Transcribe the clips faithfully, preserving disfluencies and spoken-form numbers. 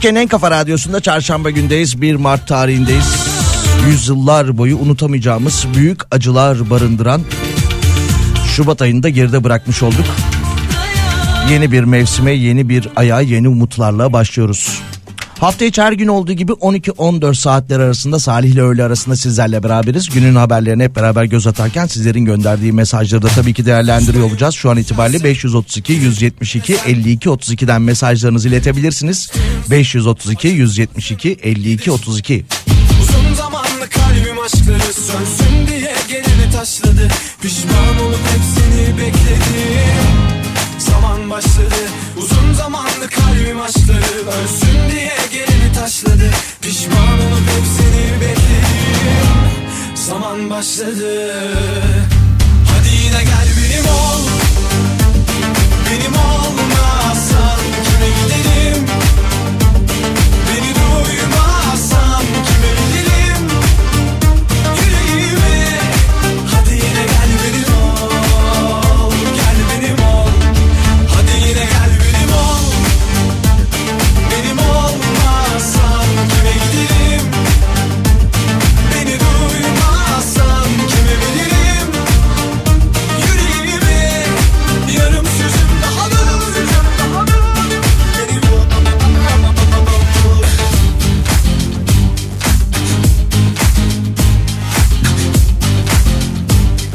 Türkiye'nin en kafa radyosunda çarşamba gündeyiz, bir Mart tarihindeyiz. Yüzyıllar boyu unutamayacağımız büyük acılar barındıran Şubat ayını da geride bırakmış olduk. Yeni bir mevsime, yeni bir aya, yeni umutlarla başlıyoruz. Hafta içi her gün olduğu gibi on iki on dört saatler arasında Salih ile öğle arasında sizlerle beraberiz. Günün haberlerine hep beraber göz atarken sizlerin gönderdiği mesajları da tabii ki değerlendiriyor olacağız. Şu an itibariyle beş yüz otuz iki yüz yetmiş iki elli iki otuz iki'den mesajlarınızı iletebilirsiniz. beş yüz otuz iki yüz yetmiş iki elli iki otuz iki. Uzun zamanlı kalbim aşkları sönsün diye geleni taşladı. Pişman olup hep seni bekledim. Zaman başladı, uzun zamanlı kalbim aşkları ölsün diye gelini taşladı. Pişman olup hep seni bekledim. Zaman başladı. Hadi yine gel benim ol, benim olmazsan kime gidelim? Beni duymazsan kime gidelim? Yüreğime. Hadi yine gel benim ol, gel benim ol. Yine gel benim ol, benim olmazsan kime giderim? Beni duymazsan kime bilirim? Yüreğime yarım sözüm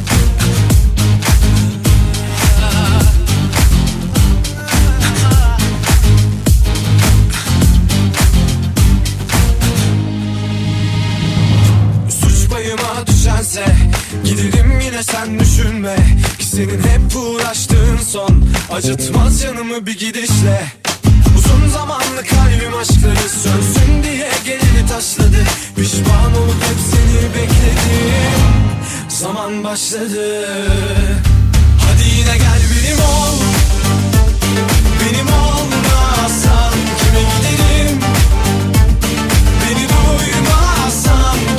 daha da benim ol. Gidelim yine sen düşünme ki senin hep uğraştığın son acıtmaz yanımı bir gidişle. Uzun zamanlı kalbim aşkları sönsün diye gelini taşladı. Pişman olup hep seni bekledim. Zaman başladı. Hadi yine gel benim ol, benim olmazsan kime giderim? Beni duymazsan kime bilirim?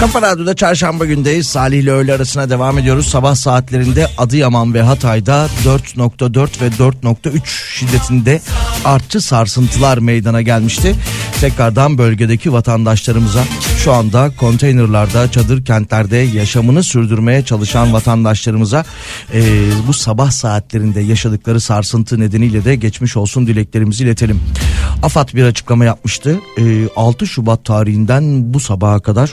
Kafa Radyo'da çarşamba gündeyiz. Salih ile öğle arasına devam ediyoruz. Sabah saatlerinde Adıyaman ve Hatay'da dört nokta dört ve dört nokta üç şiddetinde artçı sarsıntılar meydana gelmişti. Tekrardan bölgedeki vatandaşlarımıza, şu anda konteynerlarda, çadır kentlerde yaşamını sürdürmeye çalışan vatandaşlarımıza e, bu sabah saatlerinde yaşadıkları sarsıntı nedeniyle de geçmiş olsun dileklerimizi iletelim. AFAD bir açıklama yapmıştı. E, altı Şubat tarihinden bu sabaha kadar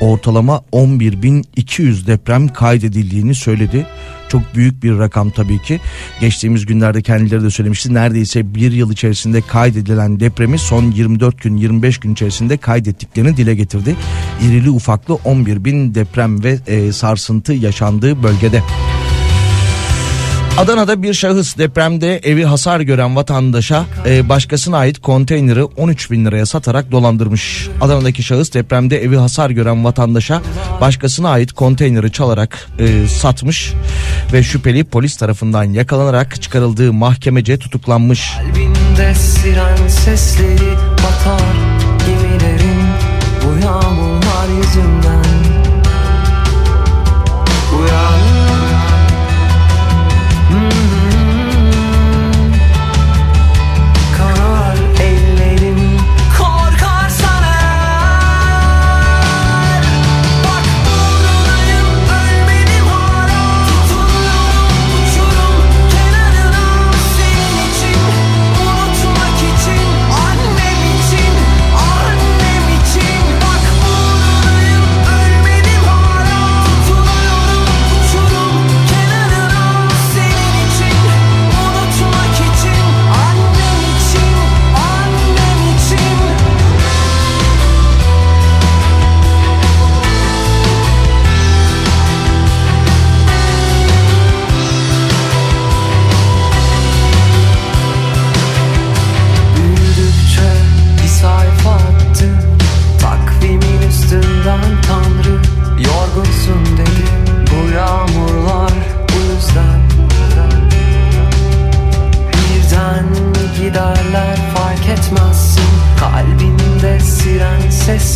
ortalama on bir bin iki yüz deprem kaydedildiğini söyledi. Çok büyük bir rakam tabii ki. Geçtiğimiz günlerde kendileri de söylemişti. Neredeyse bir yıl içerisinde kaydedilen depremi son yirmi dört gün yirmi beş gün içerisinde kaydettiklerini dile getirdi. İrili ufaklı on bir bin deprem ve e, sarsıntı yaşandığı bölgede. Adana'da bir şahıs depremde evi hasar gören vatandaşa e, başkasına ait konteyneri on üç bin liraya satarak dolandırmış. Adana'daki şahıs depremde evi hasar gören vatandaşa başkasına ait konteyneri çalarak e, satmış ve şüpheli polis tarafından yakalanarak çıkarıldığı mahkemece tutuklanmış. Kalbinde siren sesleri batar gemilerin bu yağmurlar yüzünden. Için,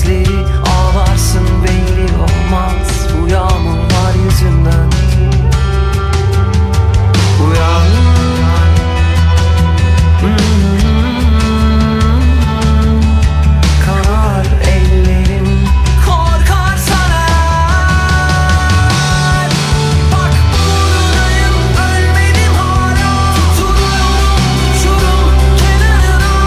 sesli ağlarsın belli olmaz bu yağmurlar yüzünden. Uyan. Kanar ellerim korkar sarar. Bak buradayım ölmedim hala. Tutuyorum şurum kenarına.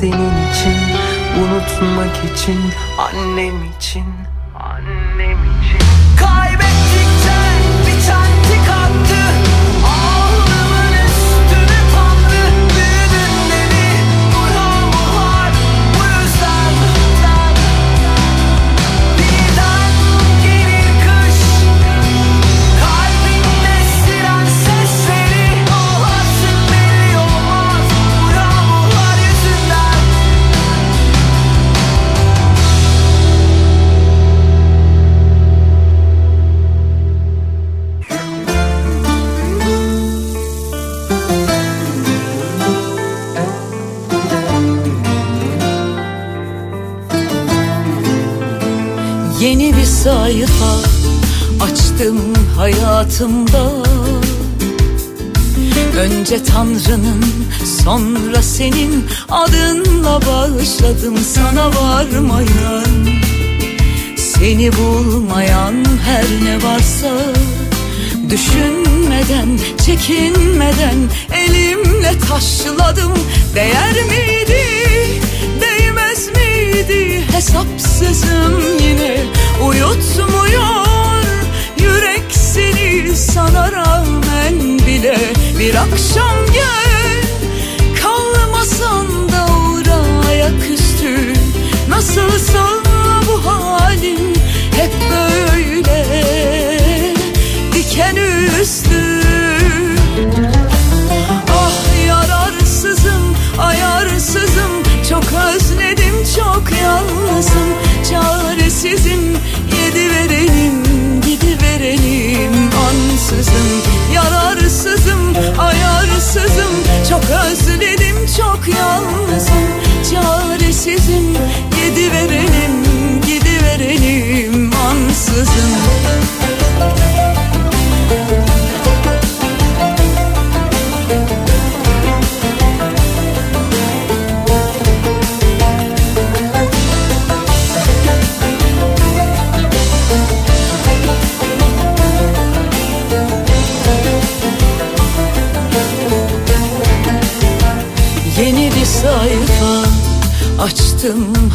Senin için, unutmak için, annem için, annem için. Bak buradayım ölmedim hala. Tutuyorum şurum kenarına. Senin için, unutmak için, annem için, annem için. Bak buradayım ölmedim hala. Tutunuyorum uçurum kenarına. Senin için, unutmak için, annem için, annem için. Kaybettikçe biten tik attı. Alnımın üstüne kandı. Büyüdün dedi Burhan Buhar. Bu yüzden birden gelir kış. Kalbinde siren sesleri ağlarsın belli olmaz bu yağmurlar yüzünden. Yeni bir sayfa açtım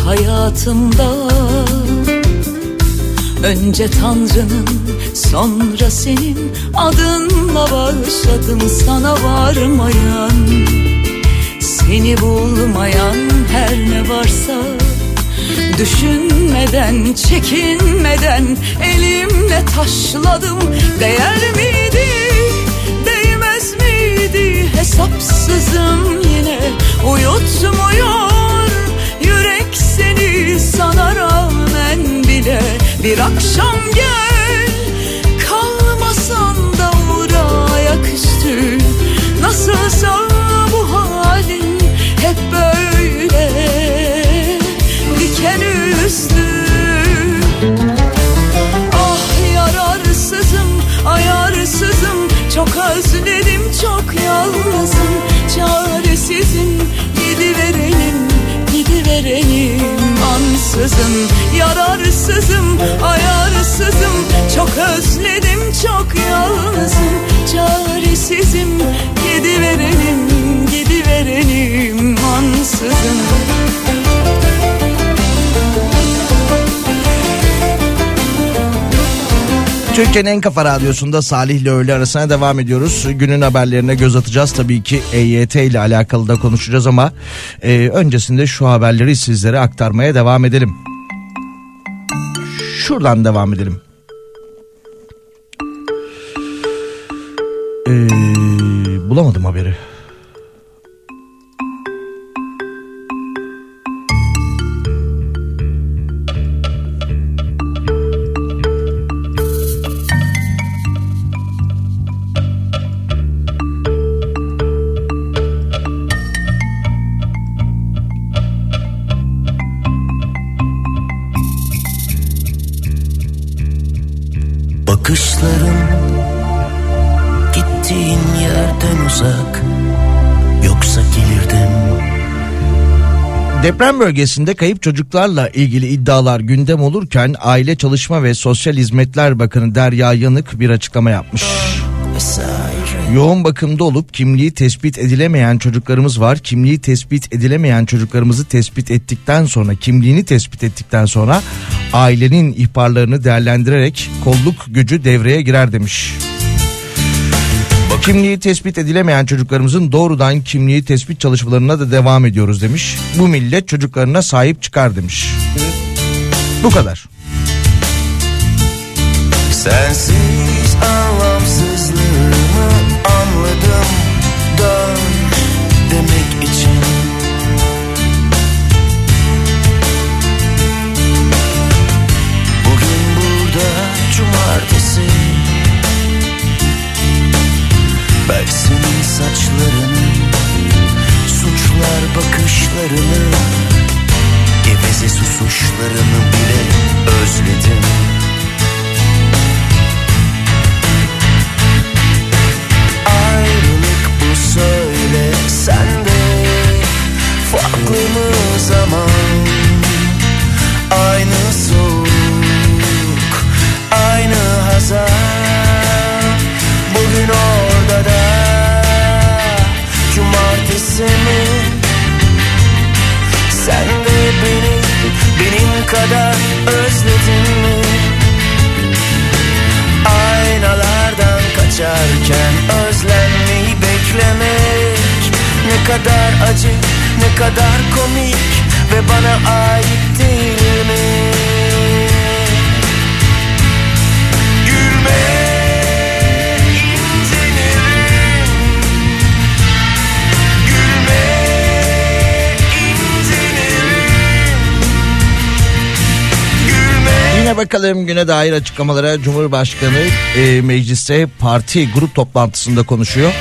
hayatımda. Önce Tanrı'nın sonra senin adınla başladım sana varmayan, seni bulmayan her ne varsa. Düşünmeden, çekinmeden elimle taşladım. Değer miydi, değmez miydi? Hesapsızım yine, uyutmuyor yürek seni sana rağmen bile. Bir akşam gel, kalmasan da uğra ayaküstü. Nasılsa bu halim hep böyle, diken üstü. Ah yararsızım, ayarsızım. Çok özledim, çok yalnızım, çaresizim. Yedi verelim, gidiverelim ansızım. Yararsızım, ayarsızım. Çok özledim, çok yalnızım, çaresizim. Yedi verelim, gidiverelim ansızım. Yeni bir sayfa açtım hayatımda. Önce Tanrı'nın sonra senin adınla başladım sana varmayan, seni bulmayan her ne varsa. Düşünmeden, çekinmeden elimle taşladım. Değer miydi, değmez miydi? Hesapsızım yine, uyutmuyor yürek seni sana rağmen bile. Bir akşam gel, kalmasan da uğra ayaküstü. Nasılsa bu halin hep böyle, diken üstü. Ah yararsızım, ayarsızım. Çok özledim, çok yalnızım, çaresizim. Gidiverelim, gidiverelim ansızım. Yararsızım, ayarsızım. Çok özledim, çok yalnızım, çaresizim. Gidiverelim, gidiverelim ansızım. Türkiye'nin en kafa radyosunda Salih ile öğle arasına devam ediyoruz. Günün haberlerine göz atacağız. Tabii ki E Y T ile alakalı da konuşacağız ama e, öncesinde şu haberleri sizlere aktarmaya devam edelim. Şuradan devam edelim. Ee, bulamadım haberi. Bakışların gittiğin yerden uzak, yoksa gelirdim. Deprem bölgesinde kayıp çocuklarla ilgili iddialar gündem olurken Aile Çalışma ve Sosyal Hizmetler Bakanı Derya Yanık bir açıklama yapmış. Yoğun bakımda olup kimliği tespit edilemeyen çocuklarımız var. Kimliği tespit edilemeyen çocuklarımızı tespit ettikten sonra, kimliğini tespit ettikten sonra ailenin ihbarlarını değerlendirerek kolluk gücü devreye girer demiş. Kimliği tespit edilemeyen çocuklarımızın doğrudan kimliği tespit çalışmalarına da devam ediyoruz demiş. Bu millet çocuklarına sahip çıkar demiş. Bu kadar. Sensiz anlamsızlığımı anladım, dön demek için. Bugün burada cumartesi, belki senin saçlarını suçlar bakışlarını, geveze susuşlarını bile özledim. Ayrılık bu, söyle sen de farklı mı zaman? Aynı soğuk, aynı hazar. Bugün orada da cumartesi mi? Sen de beni benim kadar özledin mi? Aynalardan kaçarken özlenmeyi beklemek ne kadar acı, ne kadar komik ve bana ait değil mi? Gülme. Bakalım güne dair açıklamalara. Cumhurbaşkanı e, mecliste parti grup toplantısında konuşuyor.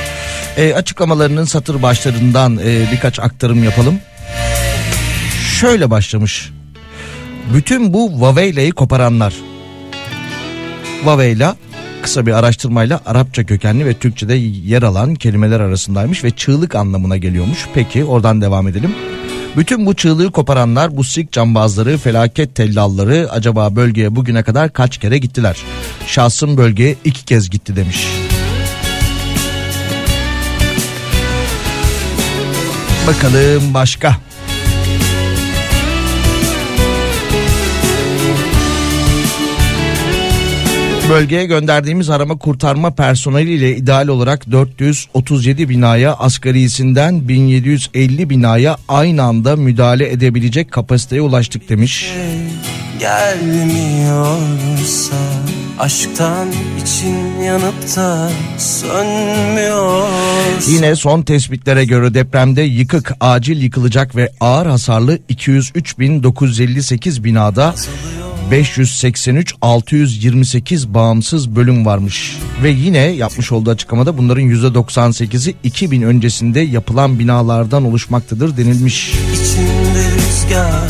E, açıklamalarının satır başlarından e, birkaç aktarım yapalım. Şöyle başlamış. Bütün bu Vaveyla'yı koparanlar. Vaveyla kısa bir araştırmayla Arapça kökenli ve Türkçe'de yer alan kelimeler arasındaymış ve çığlık anlamına geliyormuş. Peki oradan devam edelim. Bütün bu çığlığı koparanlar, bu sik cambazları, felaket tellalları acaba bölgeye bugüne kadar kaç kere gittiler? Şahsım bölgeye iki kez gitti demiş. Bakalım başka. Bölgeye gönderdiğimiz arama kurtarma personeliyle ideal olarak dört yüz otuz yedi binaya, asgarisinden bin yedi yüz elli binaya aynı anda müdahale edebilecek kapasiteye ulaştık demiş. Gelmiyorsa aşktan için yanıp da sönmüyor. Yine son tespitlere göre depremde yıkık, acil yıkılacak ve ağır hasarlı iki yüz üç bin dokuz yüz elli sekiz binada beş yüz seksen üç bin altı yüz yirmi sekiz bağımsız bölüm varmış. Ve yine yapmış olduğu açıklamada bunların yüzde doksan sekizi iki bin öncesinde yapılan binalardan oluşmaktadır denilmiş. İçinde rüzgar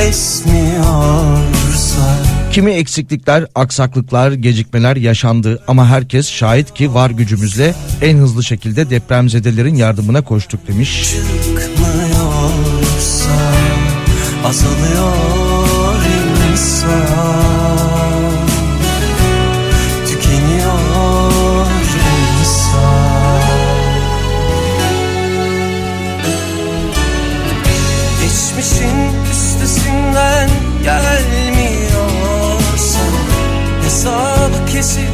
esmiyorsa. Kimi eksiklikler, aksaklıklar, gecikmeler yaşandı ama herkes şahit ki var gücümüzle en hızlı şekilde depremzedelerin yardımına koştuk demiş. Çıkmıyorsa azalıyor. Geçmişin üstesinden gelmiyorsan hesabı kesip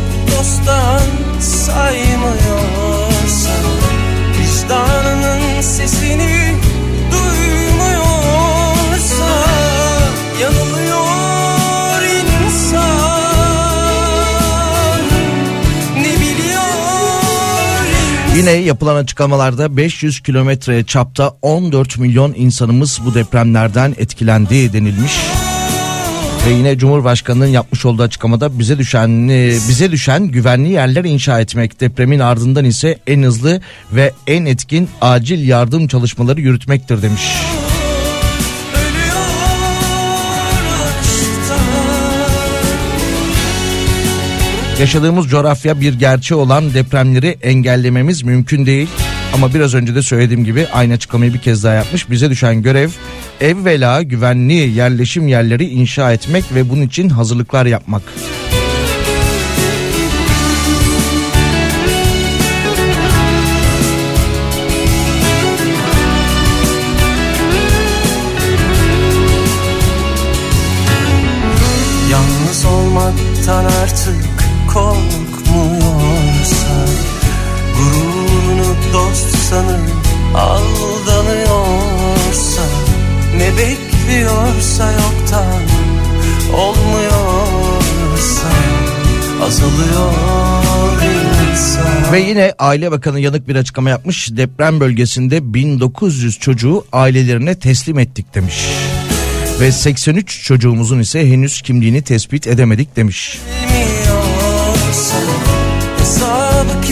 Yine yapılan açıklamalarda beş yüz kilometre çapta on dört milyon insanımız bu depremlerden etkilendi denilmiş. Ve yine Cumhurbaşkanı'nın yapmış olduğu açıklamada bize düşen bize düşen güvenli yerler inşa etmek, depremin ardından ise en hızlı ve en etkin acil yardım çalışmaları yürütmektir demiş. Yaşadığımız coğrafya bir gerçeği olan depremleri engellememiz mümkün değil. Ama biraz önce de söylediğim gibi aynı açıklamayı bir kez daha yapmış. Bize düşen görev evvela güvenli yerleşim yerleri inşa etmek ve bunun için hazırlıklar yapmak. Yalnız olmaktan artık korkmuyorsan, gururunu dost sanıp aldanıyorsan, ne bekliyorsa yoktan olmuyorsa azalıyor insan. Ve yine Aile Bakanı Yanık bir açıklama yapmış. Deprem bölgesinde bin dokuz yüz çocuğu ailelerine teslim ettik demiş. Ve seksen üç çocuğumuzun ise henüz kimliğini tespit edemedik demiş. Hesabı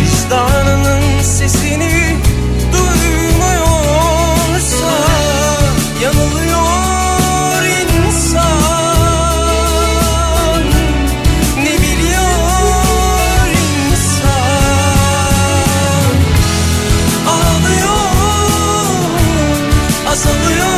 vicdanının sesini duymuyorsa yanılıyor insan, ne biliyor insan, ağlıyor, azalıyor.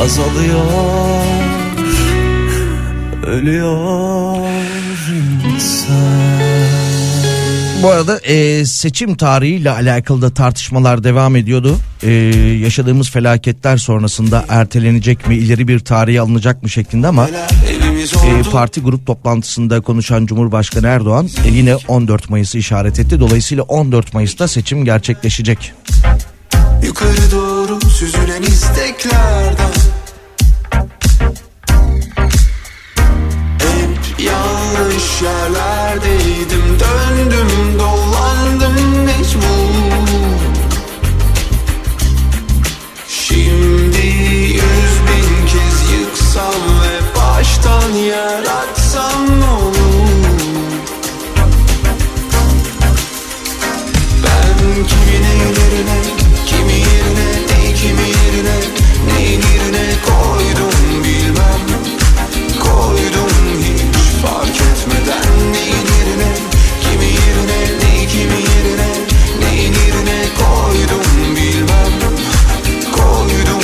Azalıyor, ölüyor insan. Bu arada e, seçim tarihiyle alakalı da tartışmalar devam ediyordu. E, yaşadığımız felaketler sonrasında ertelenecek mi, ileri bir tarihe alınacak mı şeklinde, ama e, parti grup toplantısında konuşan Cumhurbaşkanı Erdoğan e, yine on dört Mayıs'ı işaret etti. Dolayısıyla on dört Mayıs'ta seçim gerçekleşecek. Yukarı doğru süzülen isteklerden hep yanlış yerlerdeydim, döndüm dolandım mecbur. Şimdi yüz bin kez yıksam ve baştan yer atsam ne olur? Ben kimin ellerine, kimi yerine, ne kimi yerine, neyin yerine koydum bilmem. Koydum hiç fark etmeden neyin yerine, kimi yerine, ne kimi yerine, neyin yerine koydum bilmem. Koydum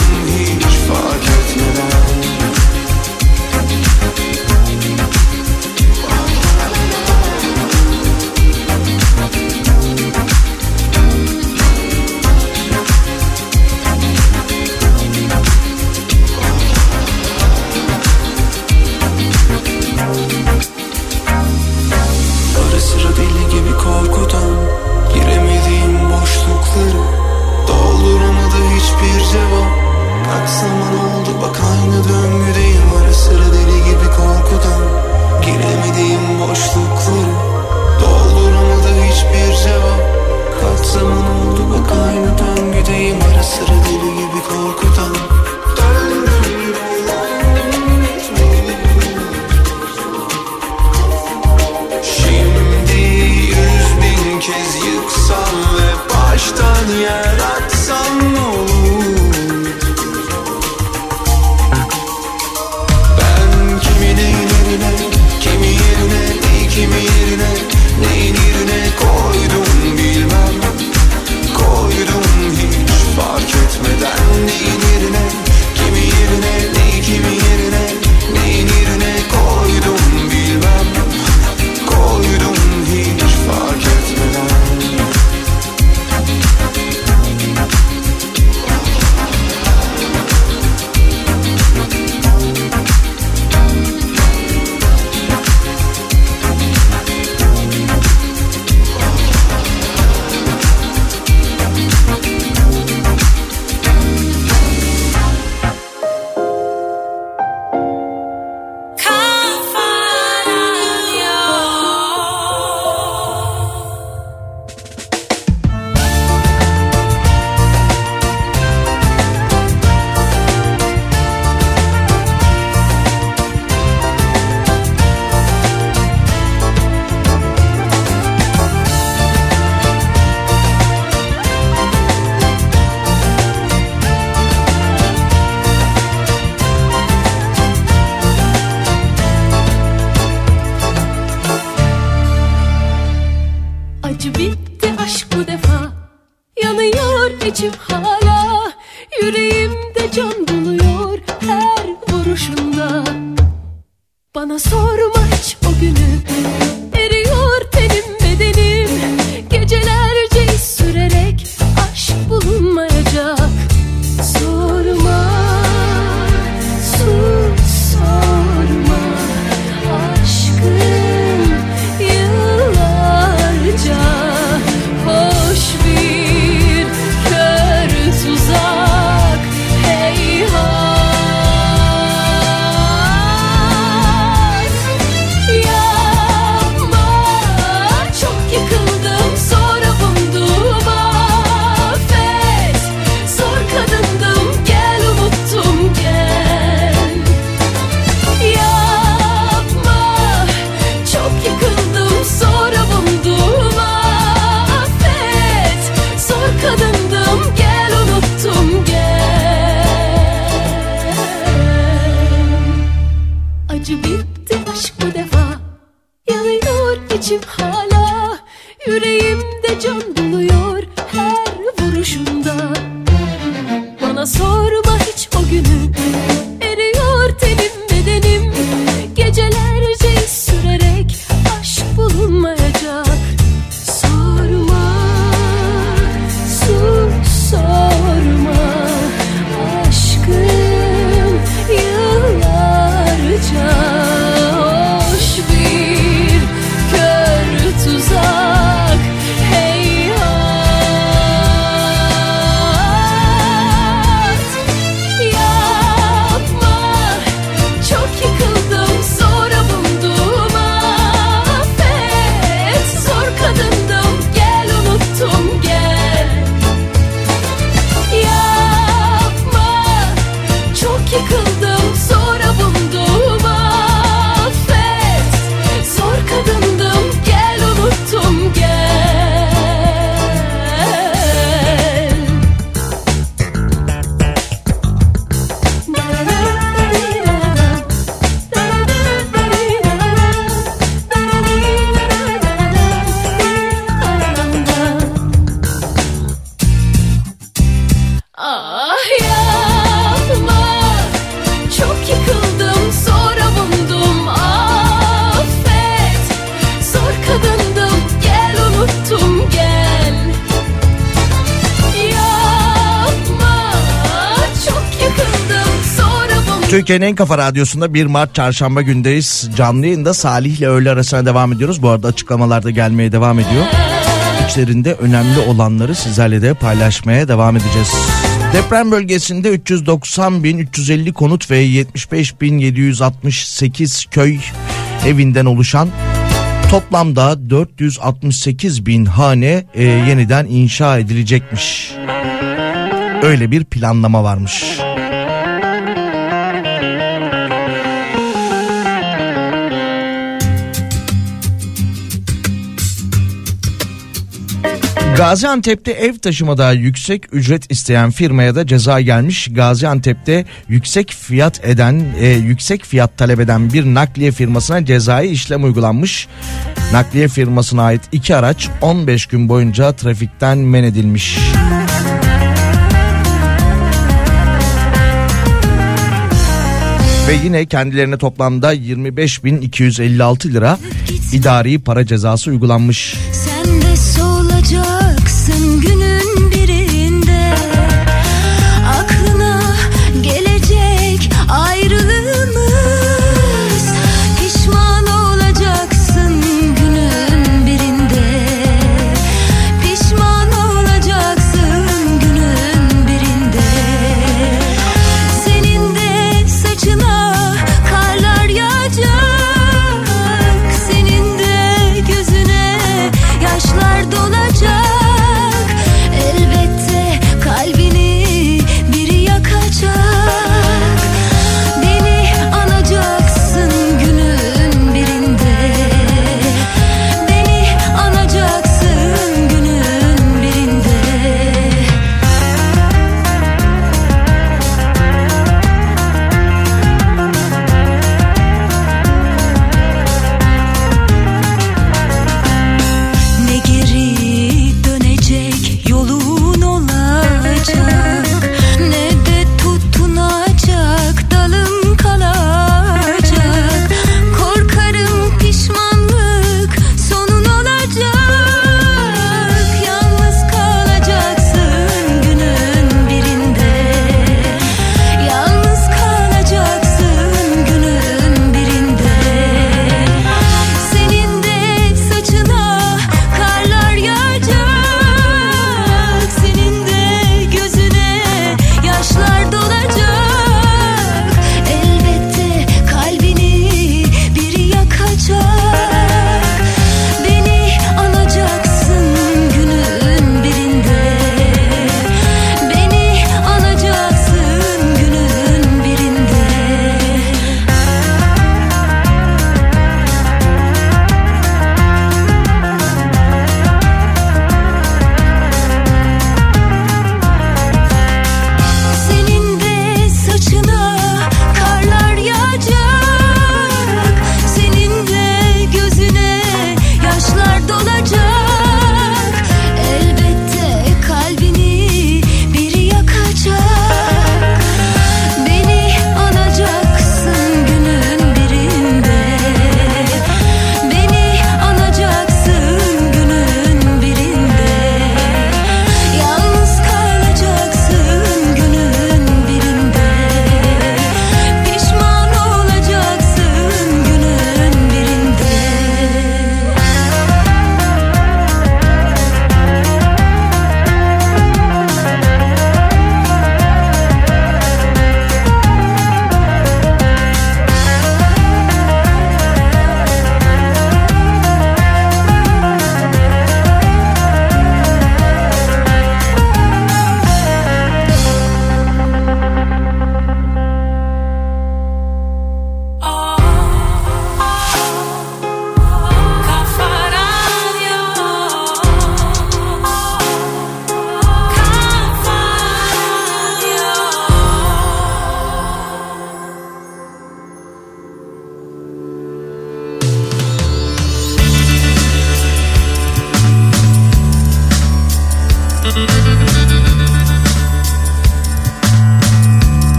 hiç fark etmeden. Kaç zaman oldu bak aynı döngüdeyim, ara sıra deli gibi korkudan giremediğim boşlukları dolduramadı hiçbir cevap. Kaç zaman oldu bak aynı döngüdeyim, ara sıra deli gibi korkudan. Şimdi yüz bin kez yıksam ve baştan yer atsam ne olur? açım hala, yüreğimde can buluyor her vuruşunda. Bana sorma hiç o günü, eriyor tenim bedenim. Gecelerce sürerek aşk bulunmayacak. Sorma, sus sorma, aşkın yıllarca hoş bir kör tuzak, heyhat. Yapma, çok yıkıldım sonra bulundum, affet. Zor kadındım, gel umuttum, gel. Yapma, çok yıkıldım sonra bulundum, affet. Zor kadındım, gel unuttum, gel. Acı bitti aşk bu defa, yanıyor içim hala, yüreğimde can buluyor her vuruşumda. Bana sorma hiç o günü, eriyor tenim bedenim. Gecelerce sürerek aşk bulunmayacak. Sorma, sus sorma, aşkın yıllarca hoş bir kör tuzak, heyhat. Yapma, çok yıkıldım sonra buldum, affet. Zor kadındım, gel unuttum, gel. Yapma, çok yıkıldım sonra buldum, affet. Zor kadındım, gel unuttum, gel. Ah yapma, çok yıkıldım sonra buldum, affet. Zor kadındım, gel unuttum, gel. Yapma, çok yıkıldım sonra buldum. Türkiye'nin en kafa radyosunda bir Mart çarşamba gündeyiz. Canlı yayında Salih ile öğle arasına devam ediyoruz. Bu arada açıklamalarda gelmeye devam ediyor. İçlerinde önemli olanları sizlerle de paylaşmaya devam edeceğiz. Deprem bölgesinde üç yüz doksan bin üç yüz elli konut ve yetmiş beş bin yedi yüz altmış sekiz köy evinden oluşan toplamda dört yüz altmış sekiz bin hane e, yeniden inşa edilecekmiş. Öyle bir planlama varmış. Gaziantep'te ev taşımada yüksek ücret isteyen firmaya da ceza gelmiş. Gaziantep'te yüksek fiyat eden, e, yüksek fiyat talep eden bir nakliye firmasına cezai işlem uygulanmış. Nakliye firmasına ait iki araç on beş gün boyunca trafikten men edilmiş. Ve yine kendilerine toplamda yirmi beş bin iki yüz elli altı lira idari para cezası uygulanmış. Sen de solacaksın günün birinde, aklına gelecek ayrılığımız, pişman olacaksın günün birinde, pişman olacaksın günün birinde. Senin de saçına karlar yağacak, senin de gözüne yaşlar dolacak.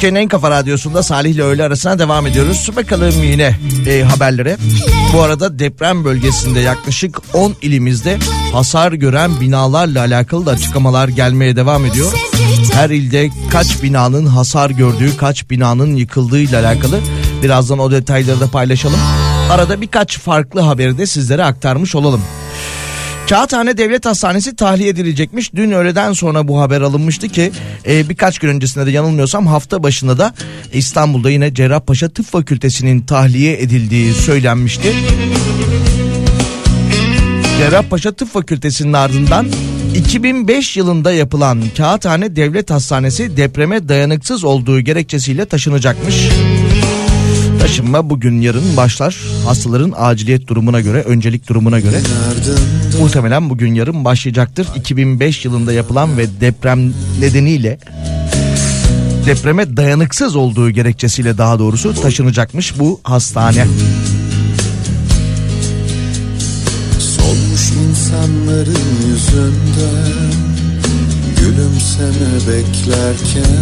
Türkiye'nin en kafa radyosunda Salih ile öğle arasına devam ediyoruz. Bakalım yine e, haberlere. Bu arada deprem bölgesinde yaklaşık on ilimizde hasar gören binalarla alakalı da açıklamalar gelmeye devam ediyor. Her ilde kaç binanın hasar gördüğü, kaç binanın yıkıldığıyla alakalı. Birazdan o detayları da paylaşalım. Arada birkaç farklı haberi de sizlere aktarmış olalım. Kağıthane Devlet Hastanesi tahliye edilecekmiş. Dün öğleden sonra bu haber alınmıştı ki e, birkaç gün öncesinde de yanılmıyorsam hafta başında da İstanbul'da yine Cerrahpaşa Tıp Fakültesi'nin tahliye edildiği söylenmişti. Cerrahpaşa Tıp Fakültesi'nin ardından iki bin beş yılında yapılan Kağıthane Devlet Hastanesi depreme dayanıksız olduğu gerekçesiyle taşınacakmış. Taşınma bugün yarın başlar. Hastaların aciliyet durumuna göre, öncelik durumuna göre muhtemelen bugün yarın başlayacaktır. iki bin beş yılında yapılan ve deprem nedeniyle, depreme dayanıksız olduğu gerekçesiyle daha doğrusu taşınacakmış bu hastane. Solmuş insanların yüzünden gülümseme beklerken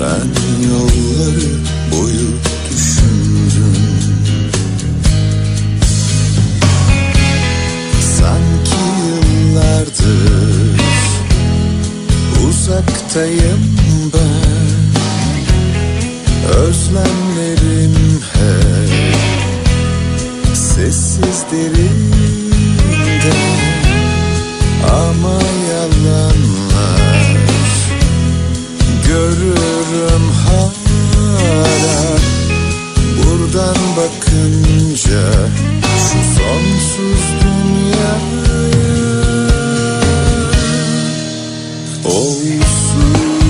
ben yolları boyu düşündüm. Sanki yıllardır uzaktayım ben. Özlemlerim hep sessiz derinde. Ama yalanlar görürüm hala. Buradan bakınca şu sonsuz dünyaya olsun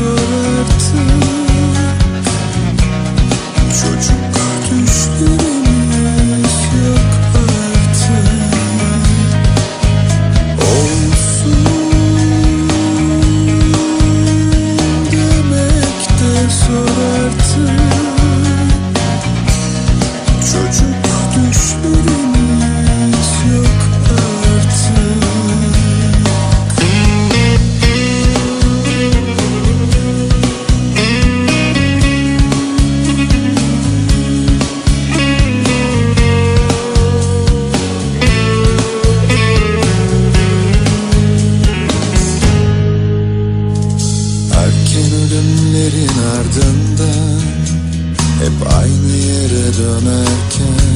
demek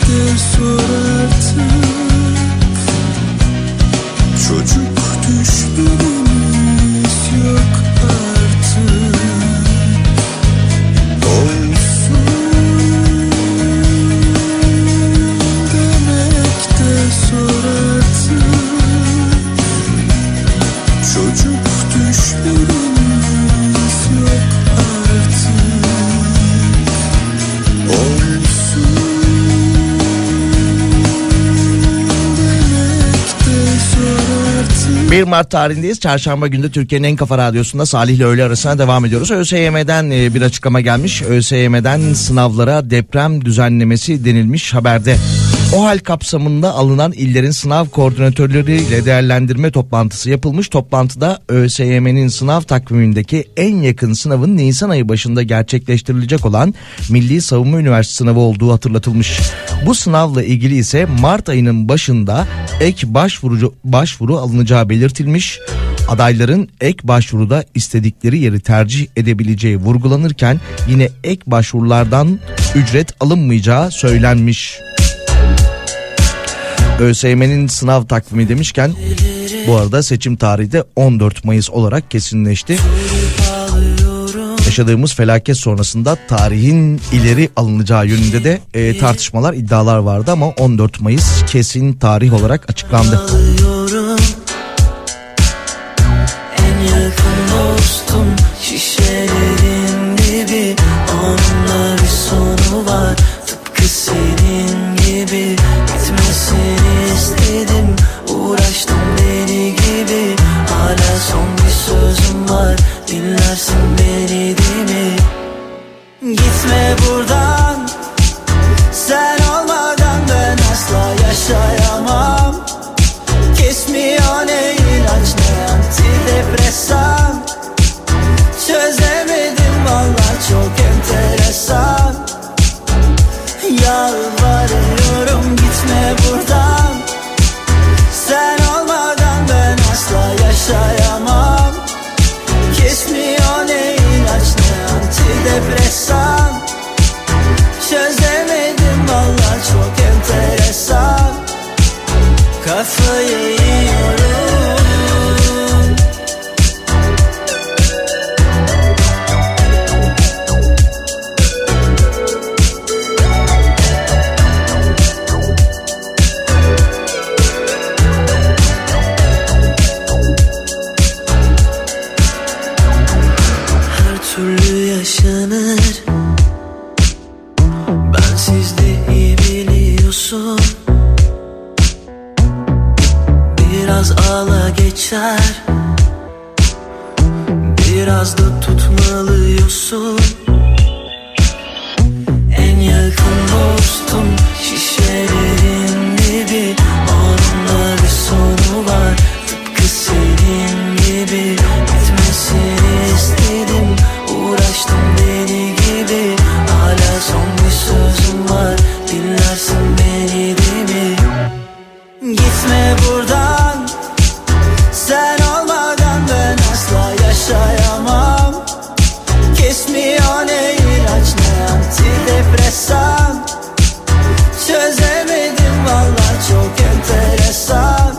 de zor artık. Çocuk düşlerimiz yok artık. Mart tarihindeyiz. Çarşamba günü de Türkiye'nin en kafa radyosunda Salih ile öğle arasına devam ediyoruz. ÖSYM'den bir açıklama gelmiş. ÖSYM'den sınavlara deprem düzenlemesi denilmiş haberde. OHAL kapsamında alınan illerin sınav koordinatörleriyle değerlendirme toplantısı yapılmış. Toplantıda ÖSYM'nin sınav takvimindeki en yakın sınavın Nisan ayı başında gerçekleştirilecek olan Milli Savunma Üniversitesi sınavı olduğu hatırlatılmış. Bu sınavla ilgili ise Mart ayının başında ek başvurucu, başvuru alınacağı belirtilmiş. Adayların ek başvuruda istedikleri yeri tercih edebileceği vurgulanırken yine ek başvurulardan ücret alınmayacağı söylenmiş. ÖSYM'nin sınav takvimi demişken bu arada seçim tarihi de on dört Mayıs olarak kesinleşti. Yaşadığımız felaket sonrasında tarihin ileri alınacağı yönünde de e, tartışmalar, iddialar vardı ama on dört Mayıs kesin tarih olarak açıklandı. Şişelerin dibi, onunla bir sonu var. Tıpkı senin gibi bitmesini istedim, uğraştım deli gibi. Hala son bir sözüm var, dinlersin beni değil mi? Gitme buradan, sen olmadan ben asla yaşayamam. Kesmiyor ne ilaç ne antidepresan. Çözemedim vallahi, çok enteresan. Yalvarıyorum gitme buradan. Sen olmadan ben asla yaşayamam. Kesmiyor ne ilaç ne antidepresan. Çözemedim vallahi, çok enteresan. Kafayı yiyorum. Ağla geçer, biraz da tutmalıyorsun. En yakın dostum şişelerin dibi, onunla bir sonu var. Tıpkı senin gibi bitmesini istedim, uğraştım deli gibi. Hala son bir sözüm var, dinlersin beni değil mi? Gitme buradan. Sen olmadan ben asla yaşayamam. Kesmiyor ne ilaç ne antidepresan. Çözemedim vallahi, çok enteresan.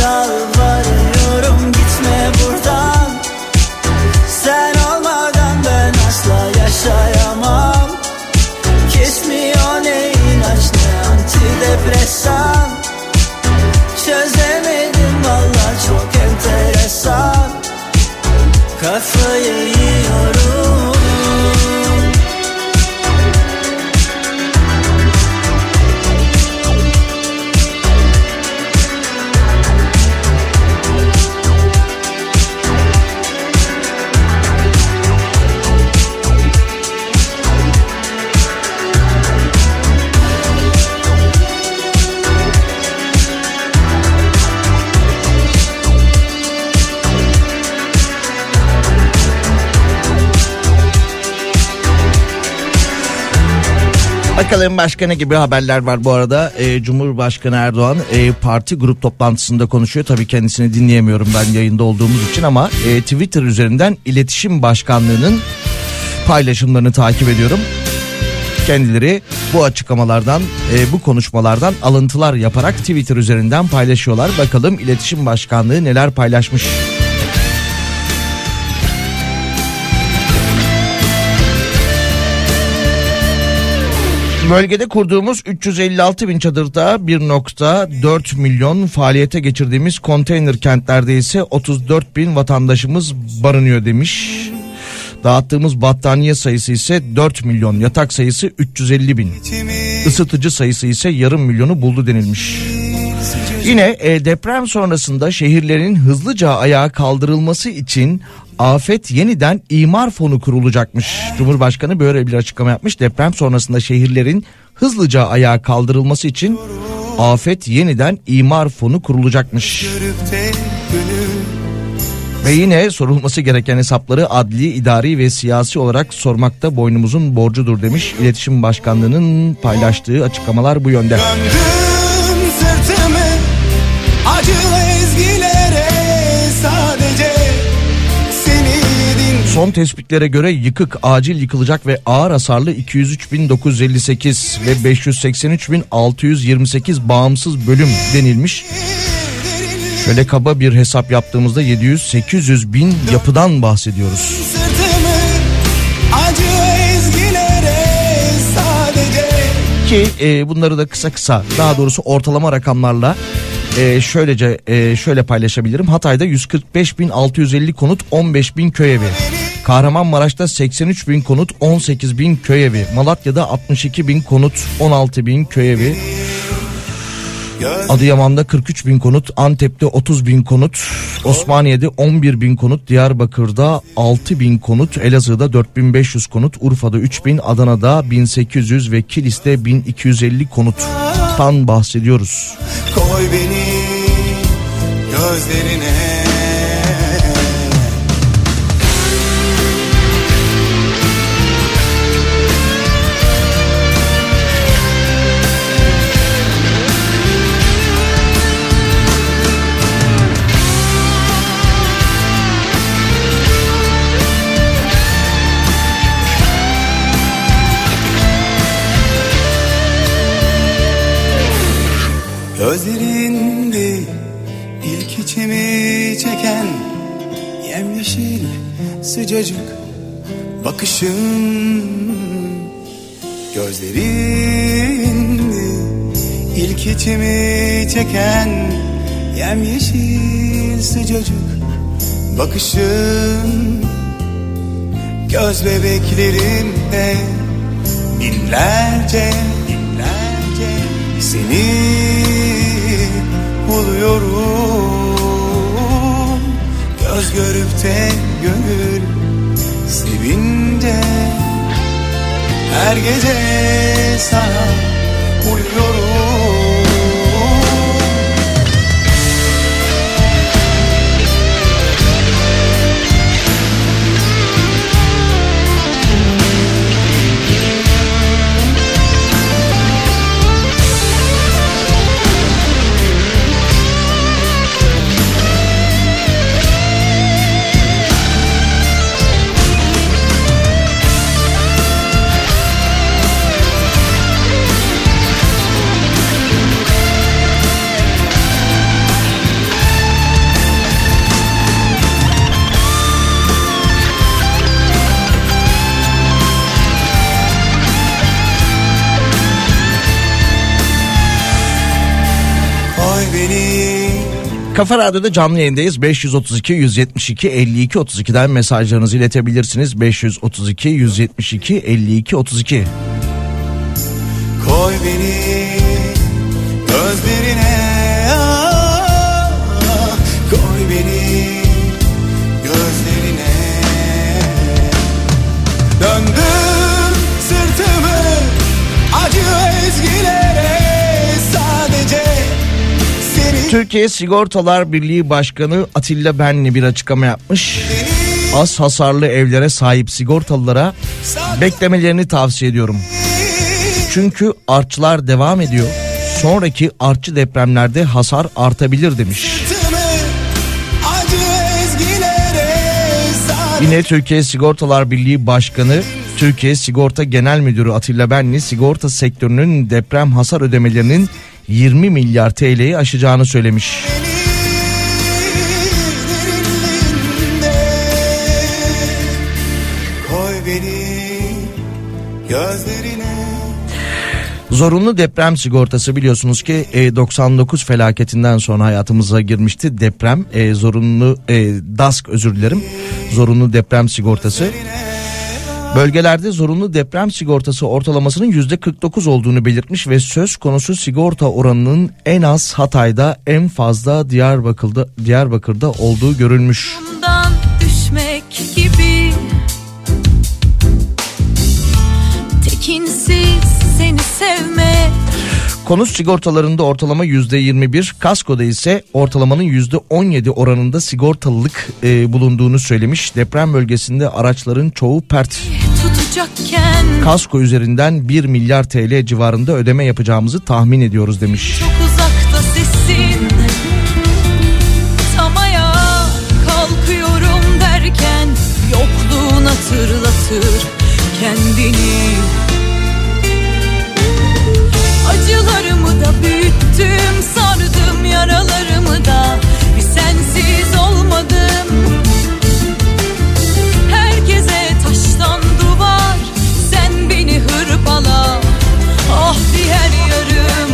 Yalvarıyorum gitme buradan. Sen olmadan ben asla yaşayamam. Kesmiyor ne ilaç ne antidepresan. Çözemedim vallahi, çok enteresan. Kafayı yiyorum. Bakalım başka ne gibi haberler var bu arada. Ee, Cumhurbaşkanı Erdoğan e, parti grup toplantısında konuşuyor. Tabii kendisini dinleyemiyorum ben yayında olduğumuz için ama e, Twitter üzerinden İletişim Başkanlığı'nın paylaşımlarını takip ediyorum. Kendileri bu açıklamalardan, e, bu konuşmalardan alıntılar yaparak Twitter üzerinden paylaşıyorlar. Bakalım İletişim Başkanlığı neler paylaşmış. Bölgede kurduğumuz üç yüz elli altı bin çadırda bir virgül dört milyon faaliyete geçirdiğimiz konteyner kentlerde ise otuz dört bin vatandaşımız barınıyor demiş. Dağıttığımız battaniye sayısı ise dört milyon, yatak sayısı üç yüz elli bin, ısıtıcı sayısı ise yarım milyonu buldu denilmiş. Yine e, deprem sonrasında şehirlerin hızlıca ayağa kaldırılması için afet yeniden imar fonu kurulacakmış. Cumhurbaşkanı böyle bir açıklama yapmış. Deprem sonrasında şehirlerin hızlıca ayağa kaldırılması için afet yeniden imar fonu kurulacakmış. Ve yine sorulması gereken hesapları adli, idari ve siyasi olarak sormakta boynumuzun borcudur demiş. İletişim Başkanlığı'nın paylaştığı açıklamalar bu yönde. Döndüm sırtımı acılı ezgilere sadece seni din. Son tespitlere göre yıkık, acil yıkılacak ve ağır hasarlı iki yüz üç bin dokuz yüz elli sekiz ve beş yüz seksen üç bin altı yüz yirmi sekiz bağımsız bölüm denilmiş. Şöyle kaba bir hesap yaptığımızda yedi yüz sekiz yüz bin yapıdan bahsediyoruz. Ki e, bunları da kısa kısa, daha doğrusu ortalama rakamlarla e, şöylece e, şöyle paylaşabilirim. Hatay'da yüz kırk beş bin altı yüz elli konut, on beş bin köy evi. Kahramanmaraş'ta seksen üç bin konut, on sekiz bin köy evi. Malatya'da altmış iki bin konut, on altı bin köy evi. Adıyaman'da kırk üç bin konut, Antep'te otuz bin konut, Osmaniye'de on bir bin konut, Diyarbakır'da altı bin konut, Elazığ'da dört bin beş yüz konut, Urfa'da üç bin, Adana'da bin sekiz yüz ve Kilis'te bin iki yüz elli konuttan bahsediyoruz. Koy beni gözlerine. Gözlerinde ilk içimi çeken yemyeşil sıcacık bakışın, gözlerinde ilk içimi çeken yemyeşil sıcacık bakışın, göz bebeklerimde binlerce binlerce seni buluyorum, göz görüp de gönül sevince her gece sana uyuyorum. Kafa Radyo'da canlı yayındayız. beş yüz otuz iki yüz yetmiş iki elli iki otuz iki'den mesajlarınızı iletebilirsiniz. beş yüz otuz iki yüz yetmiş iki elli iki otuz iki. Koy beni gözlerine, koy beni gözlerine. Döndüm sırtımı acı ezgilere. Türkiye Sigortalar Birliği Başkanı Atilla Benli bir açıklama yapmış. Az hasarlı evlere sahip sigortalılara beklemelerini tavsiye ediyorum. Çünkü artçılar devam ediyor. Sonraki artçı depremlerde hasar artabilir demiş. Yine Türkiye Sigortalar Birliği Başkanı, Türkiye Sigorta Genel Müdürü Atilla Benli, sigorta sektörünün deprem hasar ödemelerinin yirmi milyar T L'yi aşacağını söylemiş. Zorunlu deprem sigortası, biliyorsunuz ki doksan dokuz felaketinden sonra hayatımıza girmişti deprem e, zorunlu e, DASK özür dilerim zorunlu deprem sigortası. Bölgelerde zorunlu deprem sigortası ortalamasının yüzde kırk dokuz olduğunu belirtmiş ve söz konusu sigorta oranının en az Hatay'da, en fazla Diyarbakır'da, Diyarbakır'da olduğu görülmüş. Düşmek gibi, tekinsiz seni sevmek. Konut sigortalarında ortalama yüzde yirmi bir, kaskoda ise ortalamanın yüzde on yedi oranında sigortalılık e, bulunduğunu söylemiş. Deprem bölgesinde araçların çoğu pert. Tutacakken, kasko üzerinden bir milyar T L civarında ödeme yapacağımızı tahmin ediyoruz demiş. Çok uzakta sesin, tam ayağa kalkıyorum derken yokluğun hatırlatır kendini. Acılarımı da büyüttüm, sardım yaralarımı da, bir sensiz olmadım. Herkese taştan duvar, sen beni hırpala, ah diğer yarım.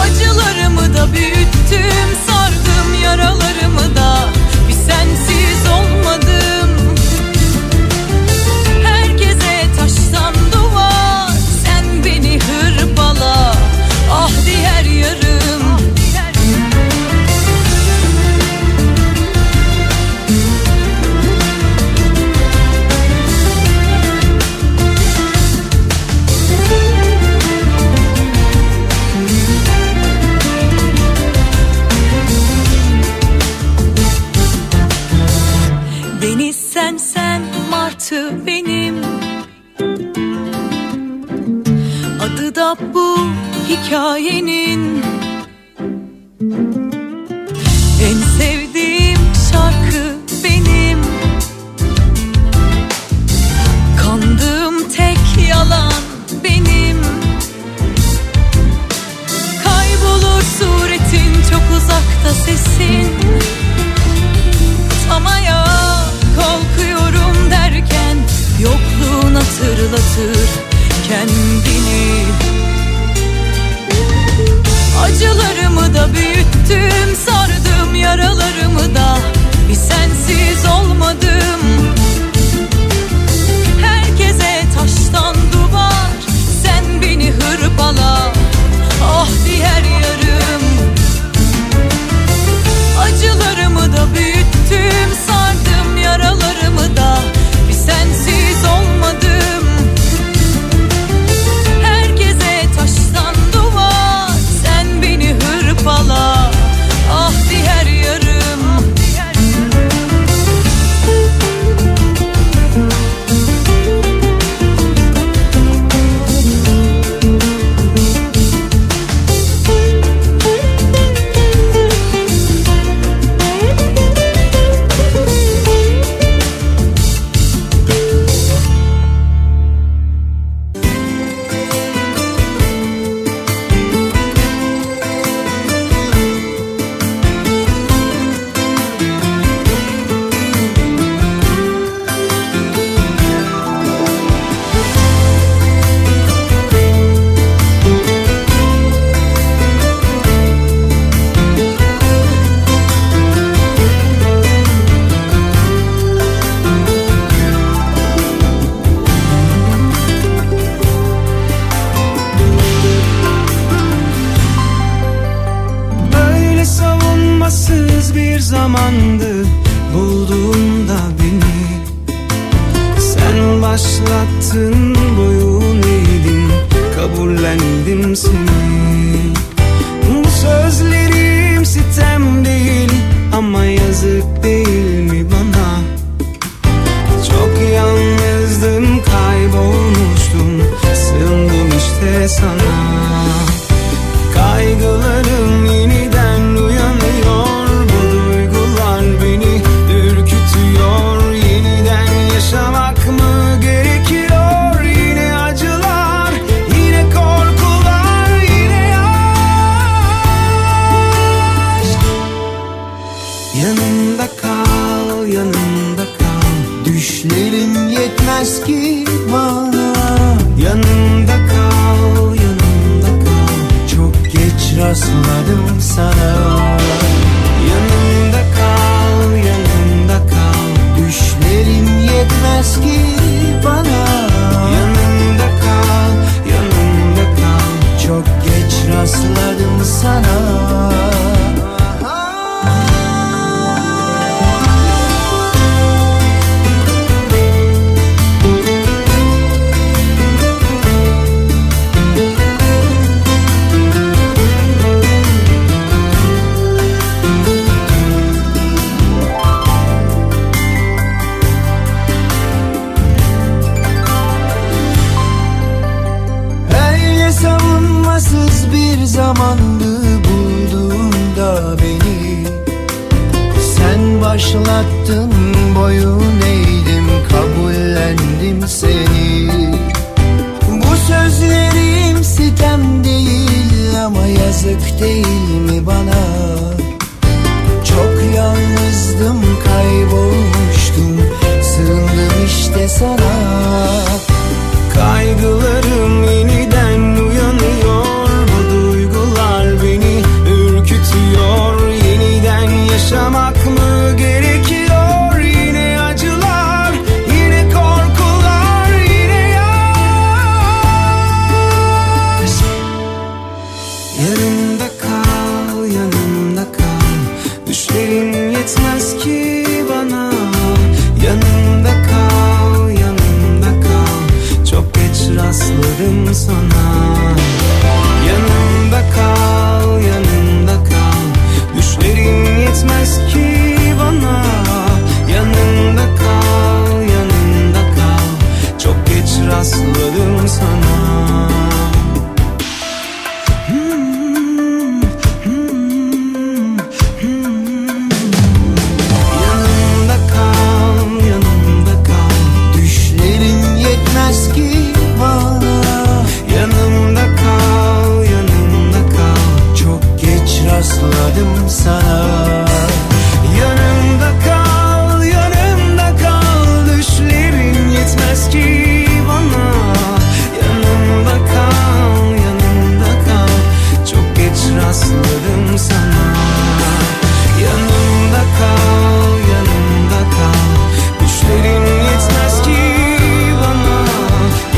Acılarımı da büyüttüm, sardım yaralarımı da, bir sensiz olmadım. Herkese taştan duvar, hırpala, ah diğer yarım. Ah diğer yarım. Deniz sen sen, martı benim. Adı da bu hikayenin, en sevdiğim şarkı benim, kandığım tek yalan benim. Kaybolur suretin, çok uzakta sesin, tam ayağa kalkıyorum derken yokluğun hatırlatır kendini. Acılarımı da büyüttüm, sardım yaralarımı da, bir sensiz olmadım. Herkese taştan duvar, sen beni hırpala, ah diğer yarım. Acılarımı da büyüttüm, sardım yaralarımı da, bir sensiz olmadım. Taştan duvar, sen beni hırpala, ah diğer yarım. zamandı bulduğunda beni. Sen başlattın, boyun eğdim, kabullendim seni. Bu sözlerim sitem değil ama yazık değil mi bana? Çok yalnızdım, kaybolmuştum, sığındım işte sana. Kaygılarım yeniden uyanıyor, bu duygular beni ürkütüyor. Yeniden yaşamak mı gerekiyor? Yine acılar, yine korkular, yine yaş. Yanımda kal, yanımda kal, düşlerin yetmez ki bana. Yanımda kal, yanımda kal, çok geç rastladım sana. Yanımda kal, yanımda kal, düşlerin yetmez ki bana. Yanımda kal, yanımda kal, çok geç rastladım sana. Rastladım sana. Yanımda kal, yanımda kal, düşlerin yetmez ki bana. Yanımda kal, yanımda kal, çok geç rastladım sana. Yanımda kal, yanımda kal, düşlerin yetmez ki bana.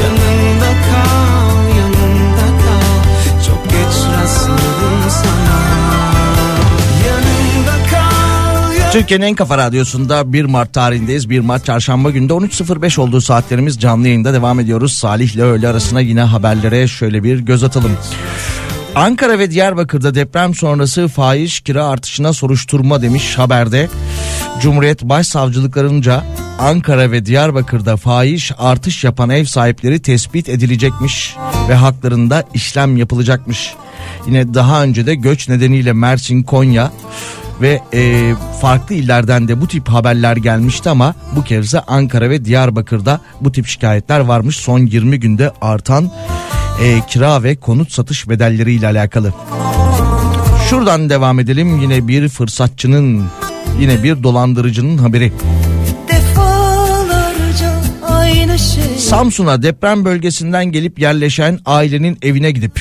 Yanımda kal, yanımda kal, çok geç rastladım sana. Türkiye'nin en kafa radyosunda bir Mart tarihindeyiz. bir Mart çarşamba günde on üç sıfır beş olduğu saatlerimiz canlı yayında devam ediyoruz. Salih ile öğle arasına yine haberlere şöyle bir göz atalım. Ankara ve Diyarbakır'da deprem sonrası fahiş kira artışına soruşturma demiş haberde. Cumhuriyet Başsavcılıklarınca Ankara ve Diyarbakır'da fahiş artış yapan ev sahipleri tespit edilecekmiş ve haklarında işlem yapılacakmış. Yine daha önce de göç nedeniyle Mersin, Konya ve e, farklı illerden de bu tip haberler gelmişti ama bu kez de Ankara ve Diyarbakır'da bu tip şikayetler varmış son yirmi günde artan e, kira ve konut satış bedelleriyle alakalı. Şuradan devam edelim, yine bir fırsatçının, yine bir dolandırıcının haberi. Samsun'a deprem bölgesinden gelip yerleşen ailenin evine gidip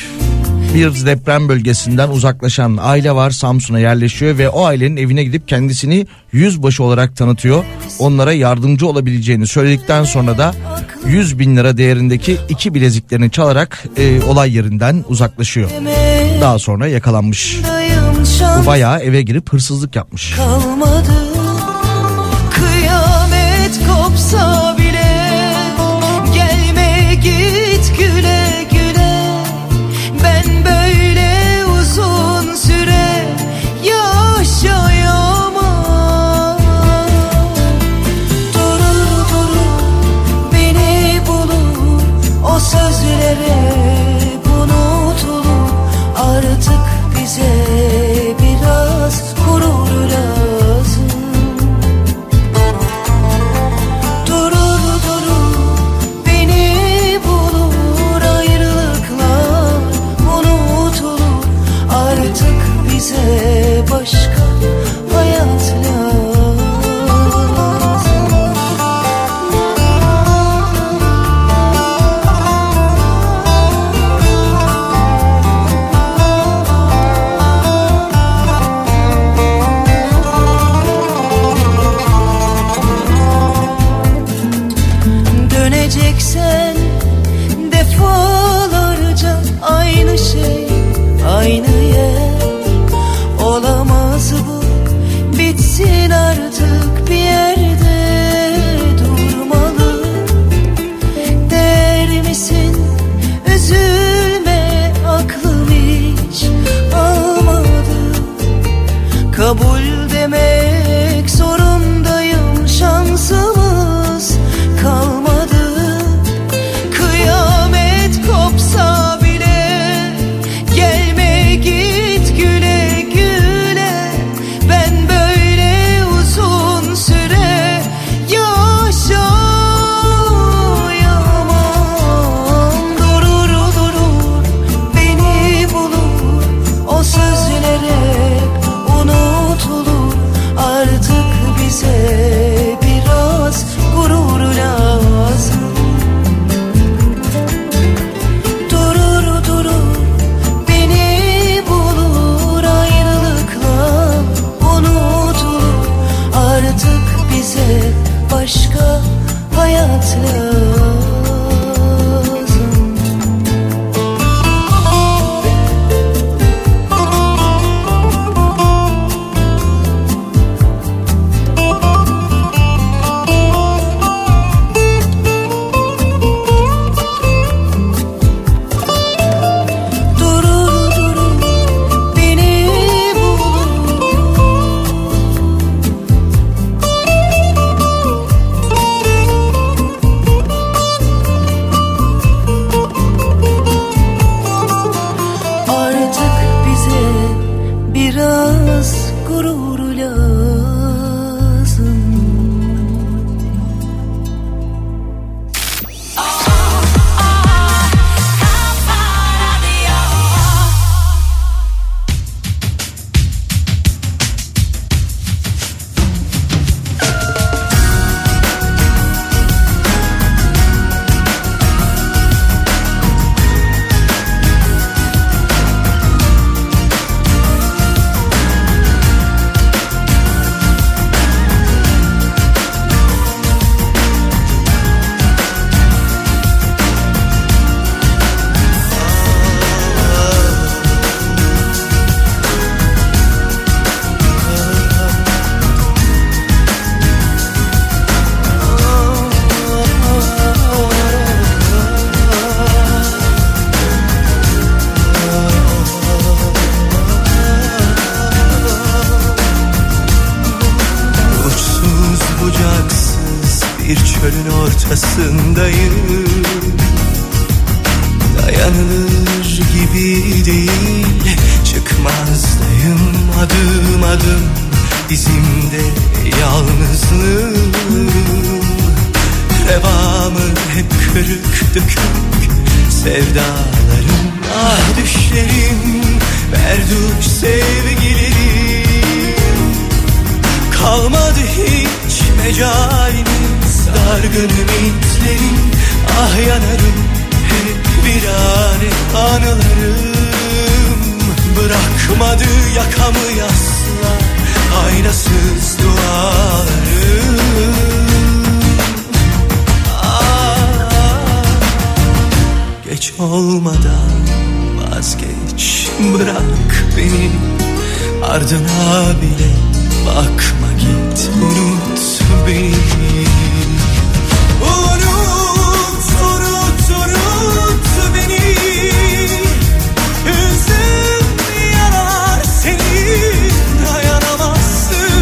bir deprem bölgesinden uzaklaşan aile var, Samsun'a yerleşiyor ve o ailenin evine gidip kendisini yüzbaşı olarak tanıtıyor. Onlara yardımcı olabileceğini söyledikten sonra da yüz bin lira değerindeki iki bileziklerini çalarak e, olay yerinden uzaklaşıyor. Daha sonra yakalanmış. Bu bayağı eve girip hırsızlık yapmış. Kalmadı, kıyamet kopsa bile gelme git güle. Artık bize biraz gurur lazım. ortasındayım. Dayanılır gibi değil, çıkmazdayım adım adım. Dizimde yalnızlığım, revamı hep kırık dökük sevdalarım, ah düşlerim, berduş sevgilerim. Kalmadı hiç mecalimiz, dargın ümitlerim, ah yanarım hep virane anılarım. Bırakmadı yakamı yasla aynasız dualarım. Geç olmadan vazgeç, bırak beni, ardına bile bakma, git unut beni. Unut, unut, unut beni. Üzüm yanar seni, dayanamazsın.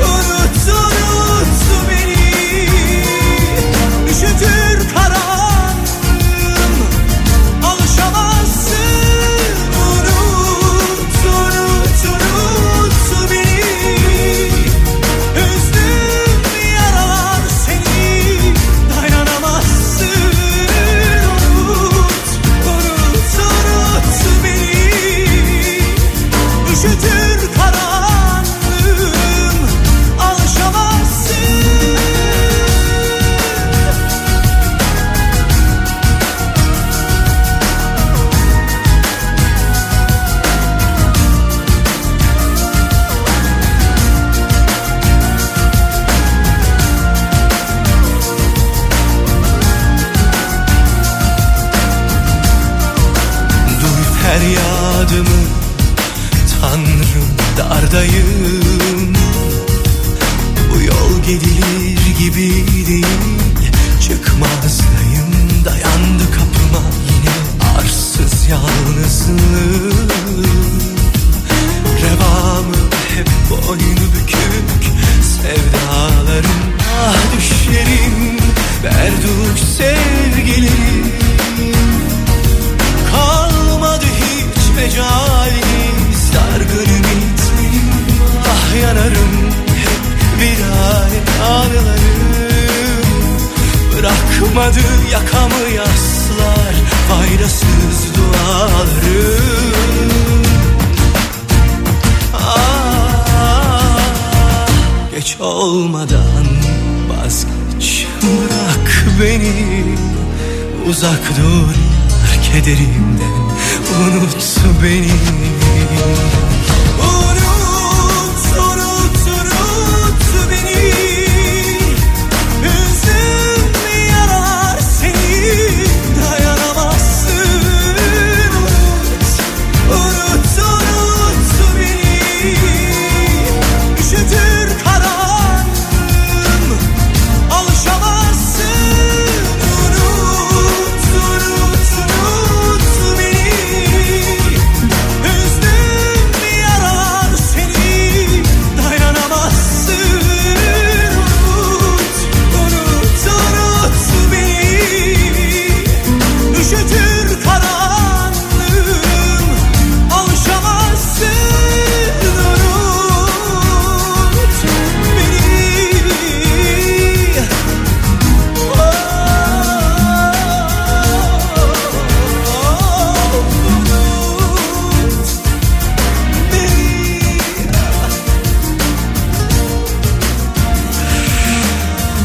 Unut, unut beni. Üşütür karar. Dardayım, bu yol gidilir gibi değil, çıkmazdayım. Dayandı kapıma yine arsız yalnızlığım, revamı hep boynu bükük sevdalarım, ah düşlerim, berduş sevgilim. Kalmadı hiç mecalimiz, dargın ümitlerim, ah yanarım hep virane ağlarım. Bırakmadı yakamı yaslar, faydasız dualarım. Ah, geç olmadan vazgeç, bırak beni, uzak dur yar kederimden, unut beni. Unut, unut, unut beni. Üzüm yarar seni, dayanamazsın. Unut, unut, unut beni. Üşütür karanlığım, alışamazsın. Unut, unut, unut beni.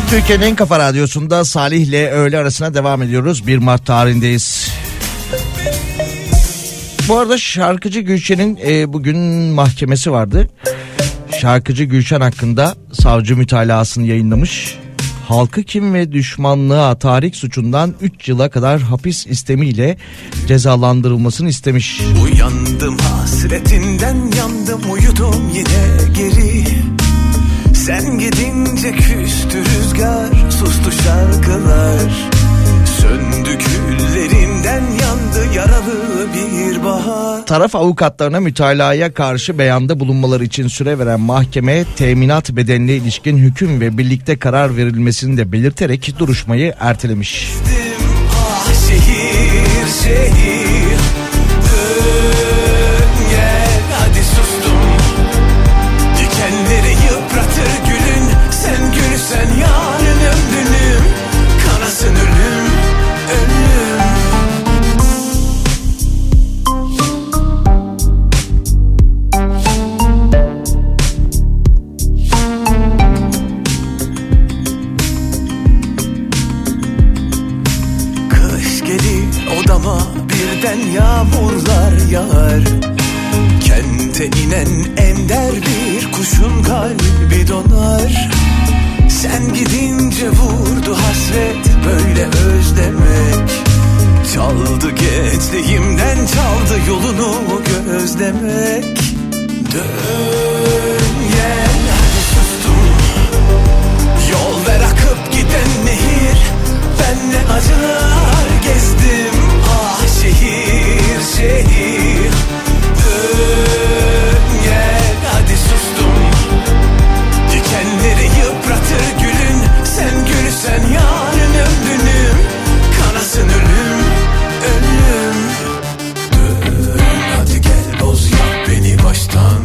Türkiye'nin Kafa Radyosu'nda Salih'le öğle arasına devam ediyoruz. bir Mart tarihindeyiz. Bu arada şarkıcı Gülşen'in e, bugün mahkemesi vardı. Şarkıcı Gülşen hakkında savcı mütalasını yayınlamış. Halkı kin ve düşmanlığa tahrik suçundan üç yıla kadar hapis istemiyle cezalandırılmasını istemiş. Uyandım hasretinden, yandım uyudum yine geri. Sen gidince küstü rüzgar, sustu şarkılar. Söndü küllerimden, yandı yaralı bir bahar. taraf avukatlarına mütalaya karşı beyanda bulunmaları için süre veren mahkeme teminat bedeline ilişkin hüküm ve birlikte karar verilmesini de belirterek duruşmayı ertelemiş. Ah şehir, şehir. Dön gel, hadi sustum. Dikenleri yıpratır gülün. Sen gülsen yarın ömrünüm. Kanasın ölüm, ölüm. Ama birden yağmurlar yağar, kente inen ender bir kuşun kalbi donar. Sen gidince vurdu hasret böyle özlemek, çaldı gençliğimden çaldı yolunu gözlemek. Dön gel hadi sustum, yol ver akıp giden nehir, ben ne acılar gezdim. Ah şehir, şehir, dön gel hadi sustum. Dikenleri yıpratır gülün, sen gülsen yarın ömrünüm. Kanasın ölüm, ölüm. Dön hadi gel boz yap beni baştan.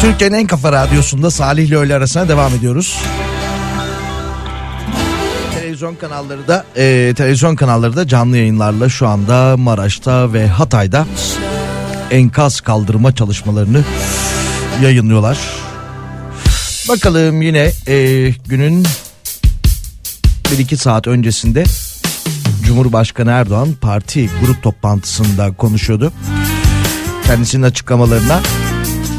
Türkiye'nin en kafa radyosunda Salih ile öğle arasına devam ediyoruz. Televizyon kanalları da e, televizyon kanalları da canlı yayınlarla şu anda Maraş'ta ve Hatay'da enkaz kaldırma çalışmalarını yayınlıyorlar. Bakalım yine e, günün bir iki saat öncesinde Cumhurbaşkanı Erdoğan parti grup toplantısında konuşuyordu. Kendisinin açıklamalarına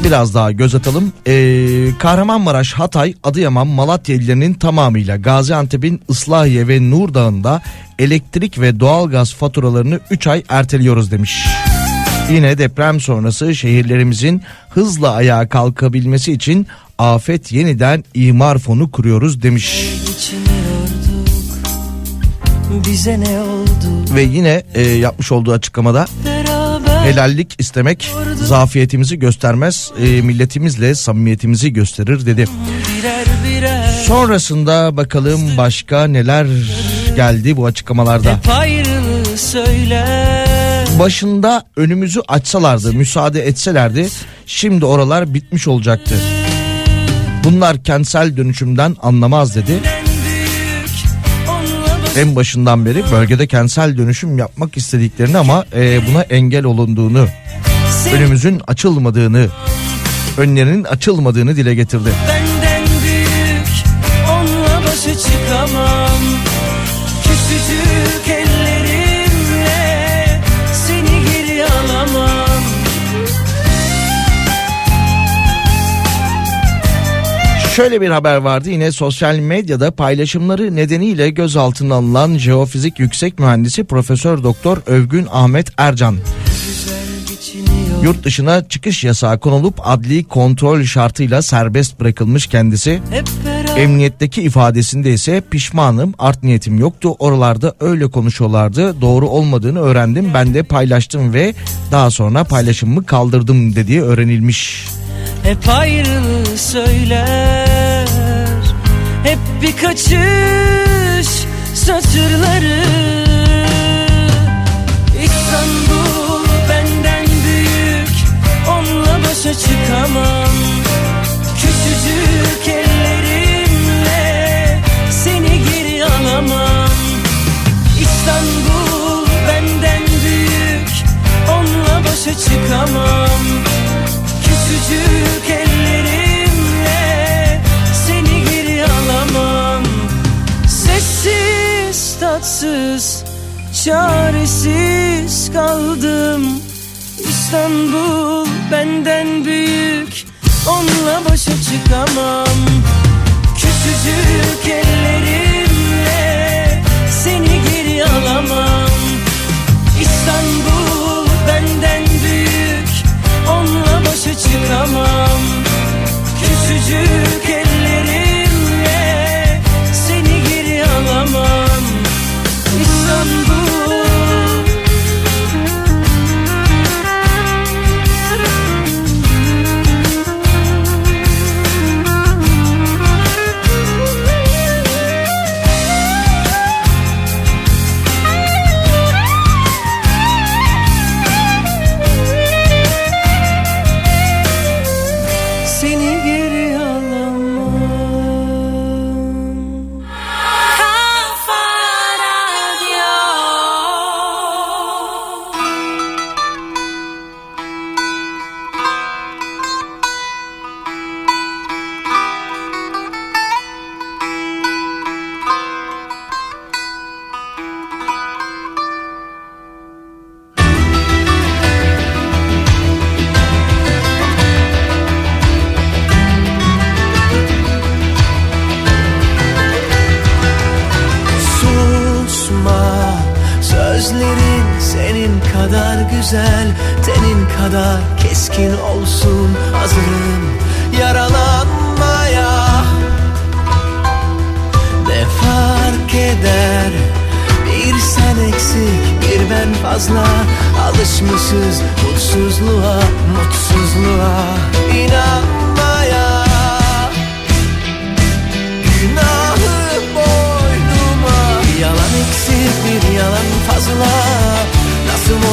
biraz daha göz atalım. Ee, Kahramanmaraş, Hatay, Adıyaman, Malatya illerinin tamamıyla Gaziantep'in Islahiye ve Nurdağ'ında elektrik ve doğalgaz faturalarını üç ay erteliyoruz demiş. Yine deprem sonrası şehirlerimizin hızla ayağa kalkabilmesi için afet yeniden imar fonu kuruyoruz demiş. Bize ne oldu? Ve yine e, yapmış olduğu açıklamada helallik istemek zafiyetimizi göstermez, e, milletimizle samimiyetimizi gösterir dedi. Birer birer sonrasında bakalım başka neler geldi bu açıklamalarda. Başında önümüzü açsalardı, müsaade etselerdi şimdi oralar bitmiş olacaktı. Bunlar kentsel dönüşümden anlamaz dedi. En başından beri bölgede kentsel dönüşüm yapmak istediklerini ama e, buna engel olunduğunu, önümüzün açılmadığını, önlerinin açılmadığını dile getirdi. Benden büyük, onunla başa çıkamam. Küçücük ellerimle seni geri alamam. Şöyle bir haber vardı yine sosyal medyada paylaşımları nedeniyle gözaltına alınan jeofizik yüksek mühendisi Profesör Doktor Övgün Ahmet Ercan yurt dışına çıkış yasağı konulup adli kontrol şartıyla serbest bırakılmış kendisi. Emniyetteki ifadesinde ise pişmanım, art niyetim yoktu, oralarda öyle konuşuyorlardı, doğru olmadığını öğrendim, ben de paylaştım ve daha sonra paylaşımımı kaldırdım dediği öğrenilmiş. Hep ayrılığı söyler, hep bir kaçış satırları. İstanbul benden büyük, onunla başa çıkamam. Küçücük ellerimle seni geri alamam. İstanbul benden büyük, onunla başa çıkamam. Küçük ellerimle seni geri alamam. Sessiz, tatsız, çaresiz kaldım. İstanbul benden büyük, onunla başa çıkamam. Küçücük ellerimle seni geri alamam. İstanbul benden büyük, onunla başa çıkamam. Küçücük ellerimle seni geri alamam. İstanbul.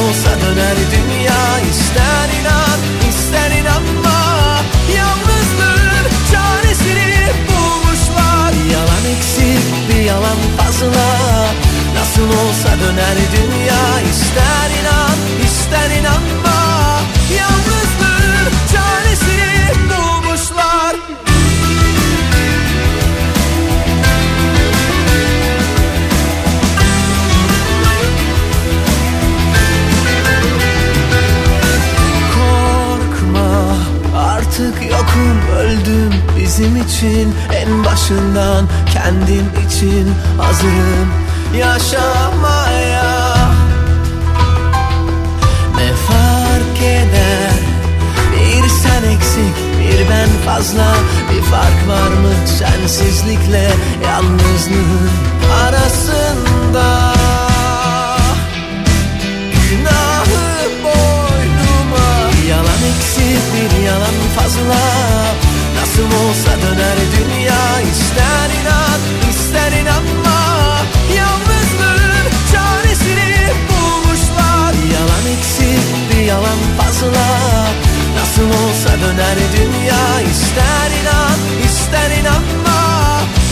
Olsa döner dünya, ister inan ister inanma. Yalnız artık yokum, öldüm bizim için. En başından kendim için hazırım yaşamaya. Ne fark eder, bir sen eksik bir ben fazla. Bir fark var mı sensizlikle yalnızlığın arasında? Günahı boynuma, yalan eksik bir yalan fazla. Nasıl olsa döner dünya, ister inan ister inanma. Yalnızlığın çaresini bulmuşlar. Yalan eksik bir yalan fazla. Nasıl olsa döner dünya, ister inan ister inanma.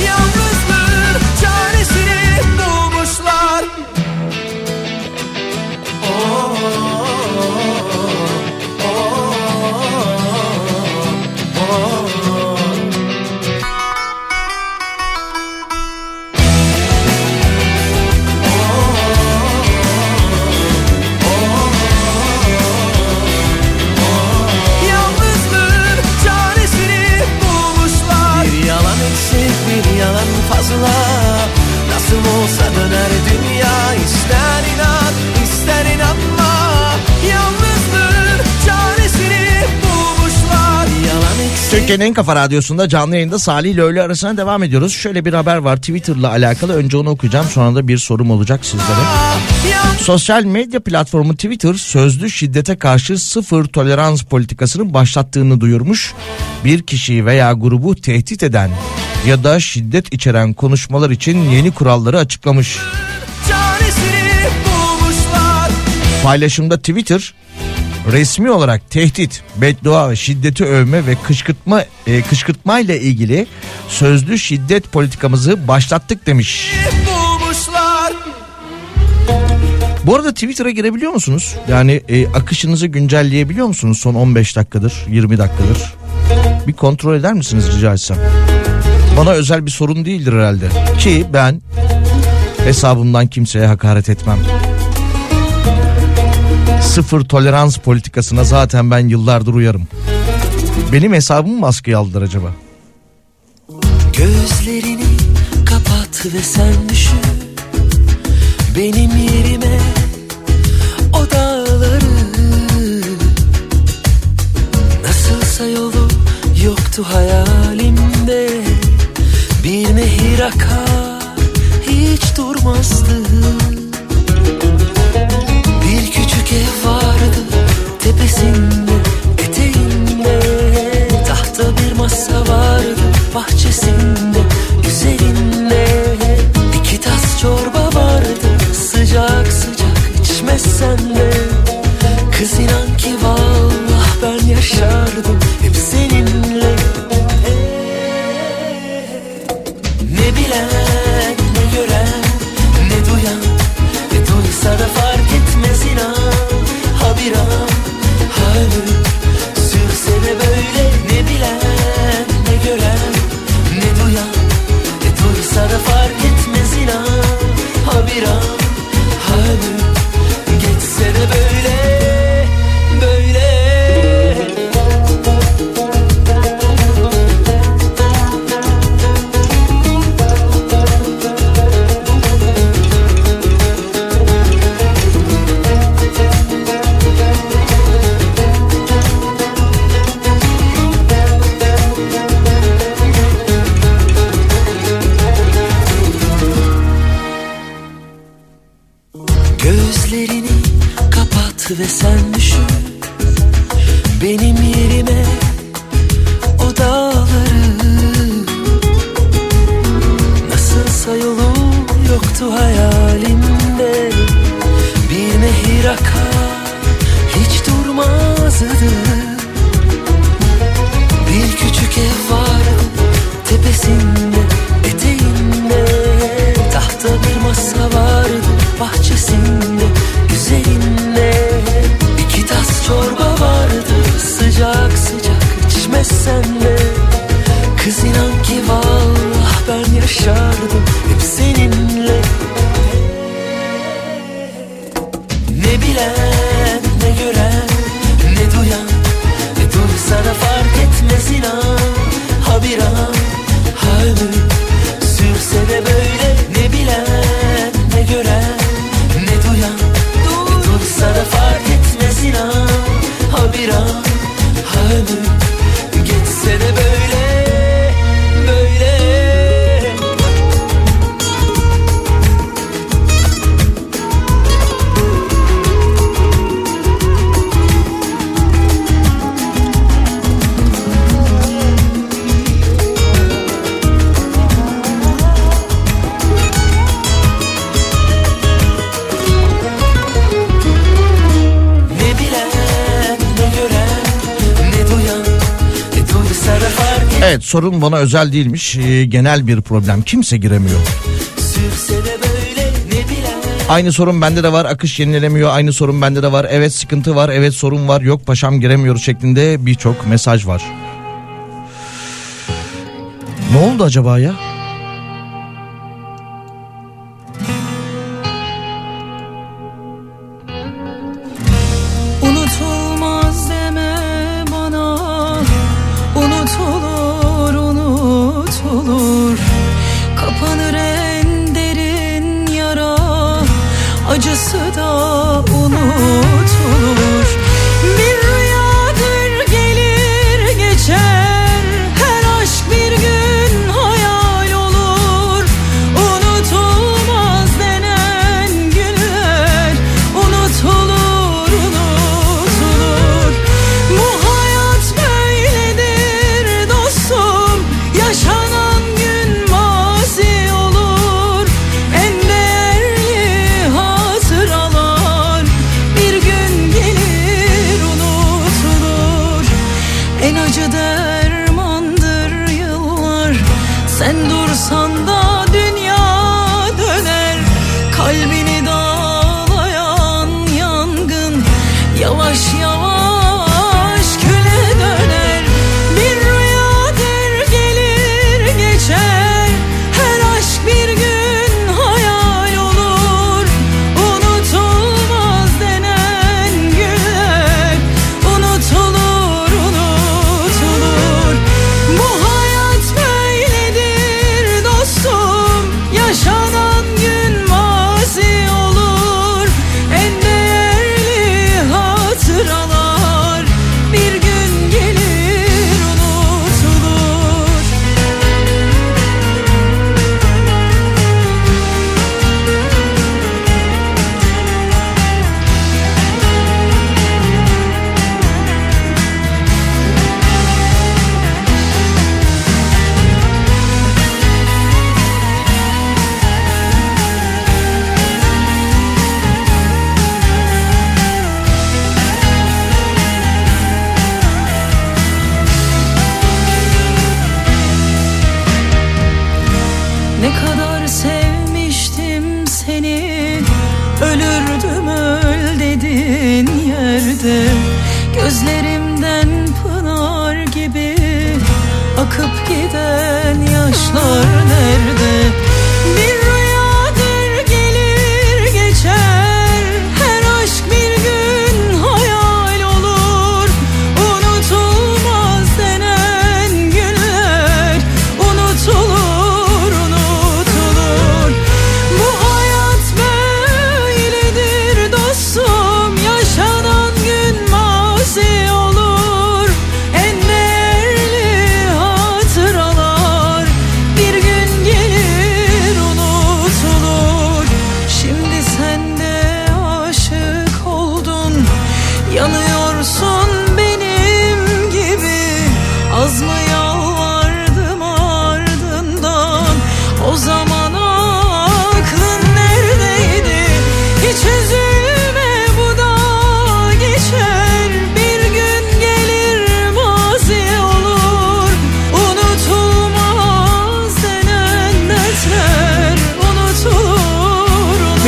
Yalnızlığın çaresini bulmuşlar. Nasıl olsa döner dünya, ister inan ister inanma. Yalnızlığın çaresini bulmuşlar. Yalan eksik. Türkiye'nin en kafa radyosunda canlı yayında Salih ile öğle arasına devam ediyoruz. Şöyle bir haber var Twitter'la alakalı, önce onu okuyacağım, sonra da bir sorum olacak sizlere. Sosyal medya platformu Twitter sözlü şiddete karşı sıfır tolerans politikasını başlattığını duyurmuş. Bir kişiyi veya grubu tehdit eden ya da şiddet içeren konuşmalar için yeni kuralları açıklamış. Paylaşımda Twitter, resmi olarak tehdit, beddua ve şiddeti övme ve kışkırtma e, kışkırtmayla ilgili sözlü şiddet politikamızı başlattık demiş. Bu arada Twitter'a girebiliyor musunuz? Yani e, akışınızı güncelleyebiliyor musunuz son on beş dakikadır, yirmi dakikadır? Bir kontrol eder misiniz rica etsem? Bana özel bir sorun değildir herhalde ki ben hesabımdan kimseye hakaret etmem. Sıfır tolerans politikasına zaten ben yıllardır uyarım. Benim hesabımı mı askıya aldılar acaba? Gözlerini kapat ve sen düşün benim yerime o dağları. Nasılsa yolu yoktu hayalimde. Bir nehir akar hiç durmazdı. Bir küçük ev vardı tepesinde eteğinde. Tahta bir masa vardı bahçesinde üzerinde. İki tas çorba vardı sıcak sıcak içmezsen de. Kız inan ki vallah ben yaşardım hep seninle. Ne gören, ne duyan, ne duysa da fark etmez inan. Ha bir an, ha ölüm, sürse de böyle. Ne bilen, ne gören, ne duyan, ne duysa da fark etmez inan. Ha bir an, ha ölüm, geçse de böyle. Ve sen düşün benim yerime o dağları. Nasılsa yolu yoktu hayalimde. Bir nehir akar hiç durmazdı. Bir küçük ev vardı tepesinde eteğinde. Tahta bir masa vardı bahçesinde üzerinde. Tas çorba vardı sıcak sıcak içmezsen de. Kız inan ki vallah ben yaşardım hep seninle. Ne bilen, ne gören, ne duyan, ne duysa da fark etmez. Evet, sorun bana özel değilmiş, e, genel bir problem, kimse giremiyor. Aynı sorun bende de var, akış yenilemiyor. Aynı sorun bende de var, evet sıkıntı var, evet sorun var, yok paşam giremiyoruz şeklinde birçok mesaj var. Ne oldu acaba ya?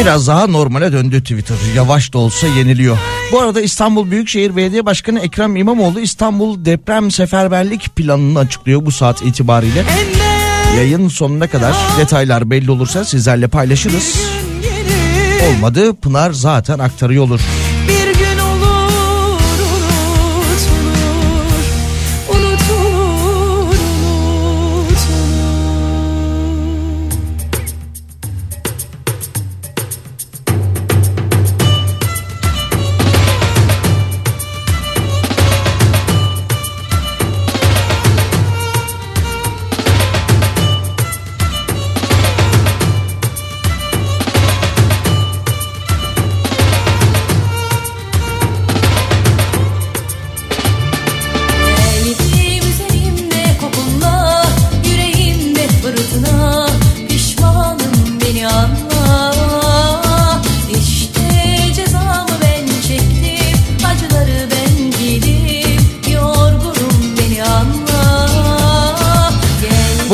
Biraz daha normale döndü Twitter. Yavaş da olsa yeniliyor. Bu arada İstanbul Büyükşehir Belediye Başkanı Ekrem İmamoğlu İstanbul Deprem Seferberlik Planı'nı açıklıyor bu saat itibariyle. Yayın sonuna kadar detaylar belli olursa sizlerle paylaşırız. Olmadı Pınar zaten aktarıyor olur.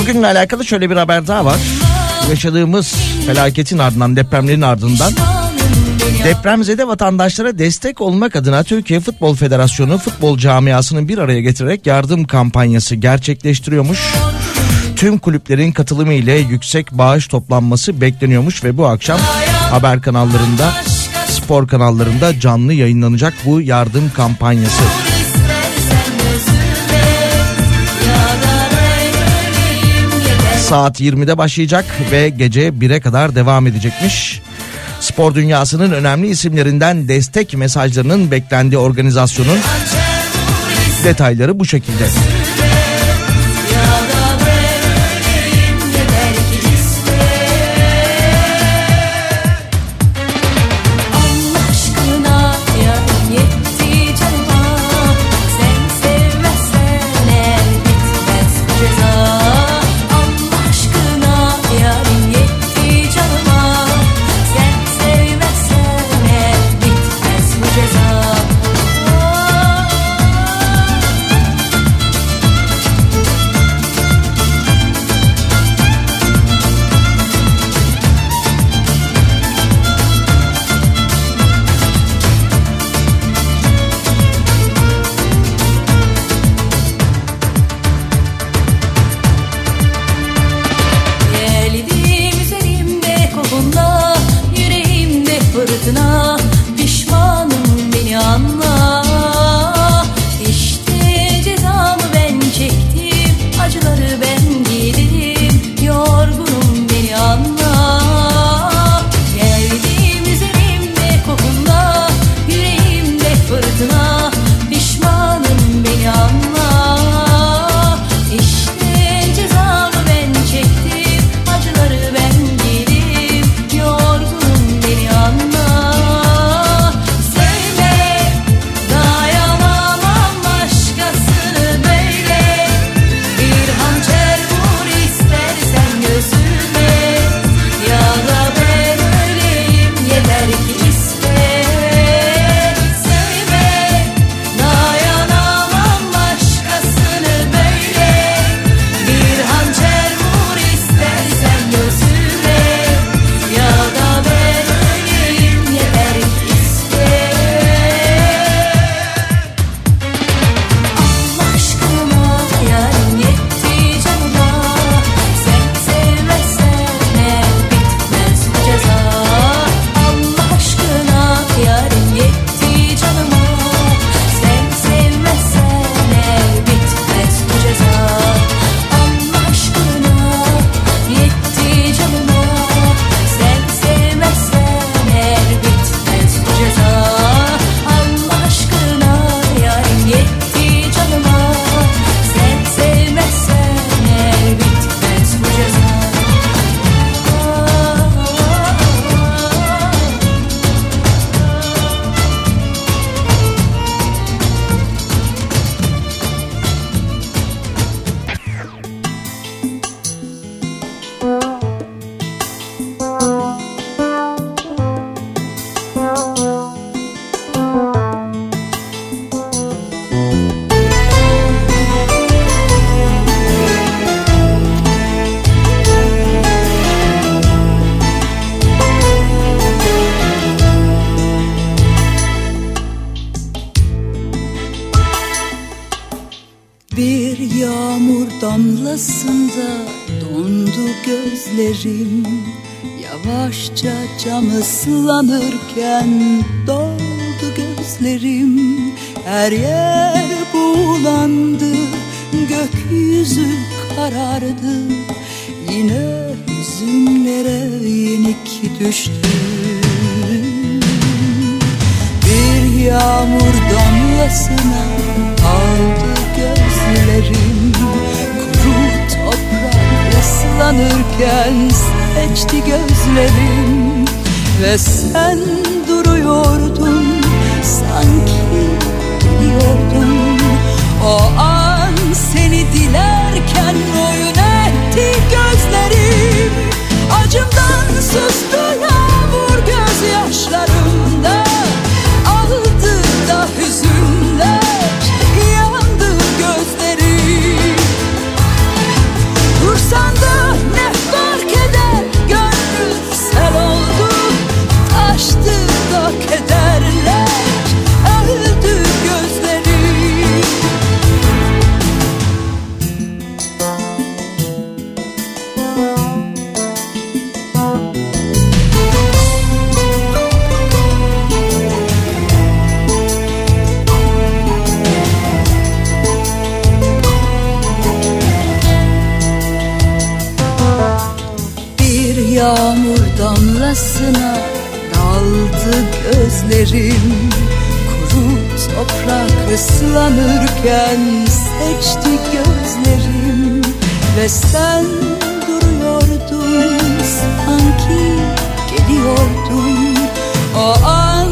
Bugünle alakalı şöyle bir haber daha var. Yaşadığımız felaketin ardından, depremlerin ardından depremzede vatandaşlara destek olmak adına Türkiye Futbol Federasyonu futbol camiasını bir araya getirerek yardım kampanyası gerçekleştiriyormuş. Tüm kulüplerin katılımı ile yüksek bağış toplanması bekleniyormuş ve bu akşam haber kanallarında, spor kanallarında canlı yayınlanacak bu yardım kampanyası. Saat yirmide başlayacak ve gece bire kadar devam edecekmiş. Spor dünyasının önemli isimlerinden destek mesajlarının beklendiği organizasyonun detayları bu şekilde. Islanırken doldu gözlerim, her yer buğulandı, gökyüzü karardı, yine hüzünlere yenik düştüm. Bir yağmur damlasına aldı gözlerim, kuru toprak ıslanırken seçti gözlerim. Ve sen duruyordun, sanki biliyordun. O an seni dilerken boyun eğdi gözlerim. Acımdan sustu yağmur gözyaşlarımda, aldı da hüzünler, yandı gözlerim. Dursa yağmur damlasına daldı gözlerim. Kuru toprak ıslanırken seçti gözlerim. Ve sen duruyordun, sanki geliyordun. O an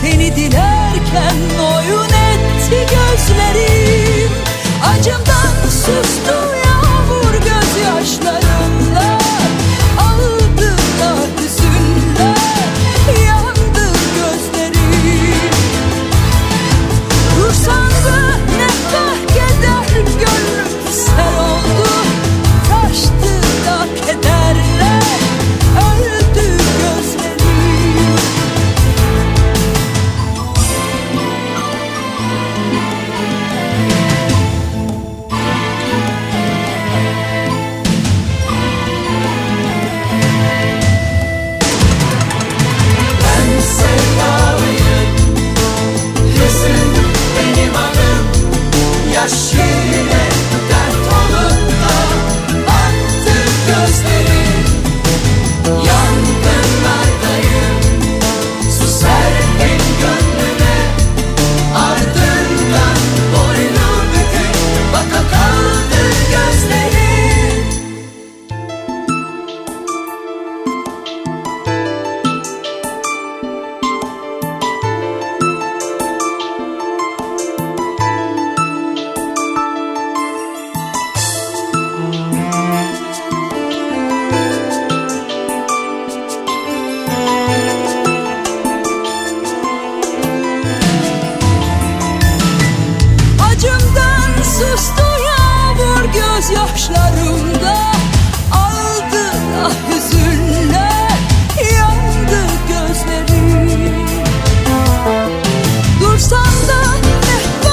seni dilerken oyun etti gözlerim. Acımdan sustu yağmur gözyaşlarımla. Aldılar hüzünle, yandı gözlerim. Dursan da ne fark eder, gönlüm ser oldu. Taştı da kederle, öldü gözlerim. Ben sevdalıyım, hüzün benim adım. Yaş yine dert olup da attı gözlerim. Yangınlardayım, su serpin gönlüme. Ardından boynu bükük baka kaldı gözlerim. Acımdan sustu yağmur gözyaşlarımda. Aldı da hüzünle, yandı gözlerim. Dursan da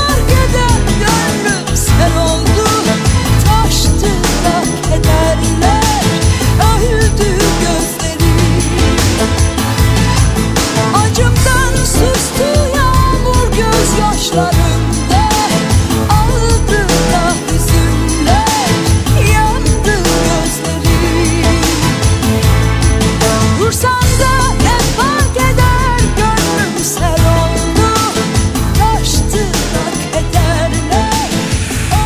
ne fark eder, gönlüm sen oldu. Taştı da kederler, öldü gözlerim. Acımdan sustu yağmur gözyaşlarımda. Aldı da hüzünler, yandı gözlerim. Vursan da ne fark eder, gönlüm ser oldu. Taştı da kederler,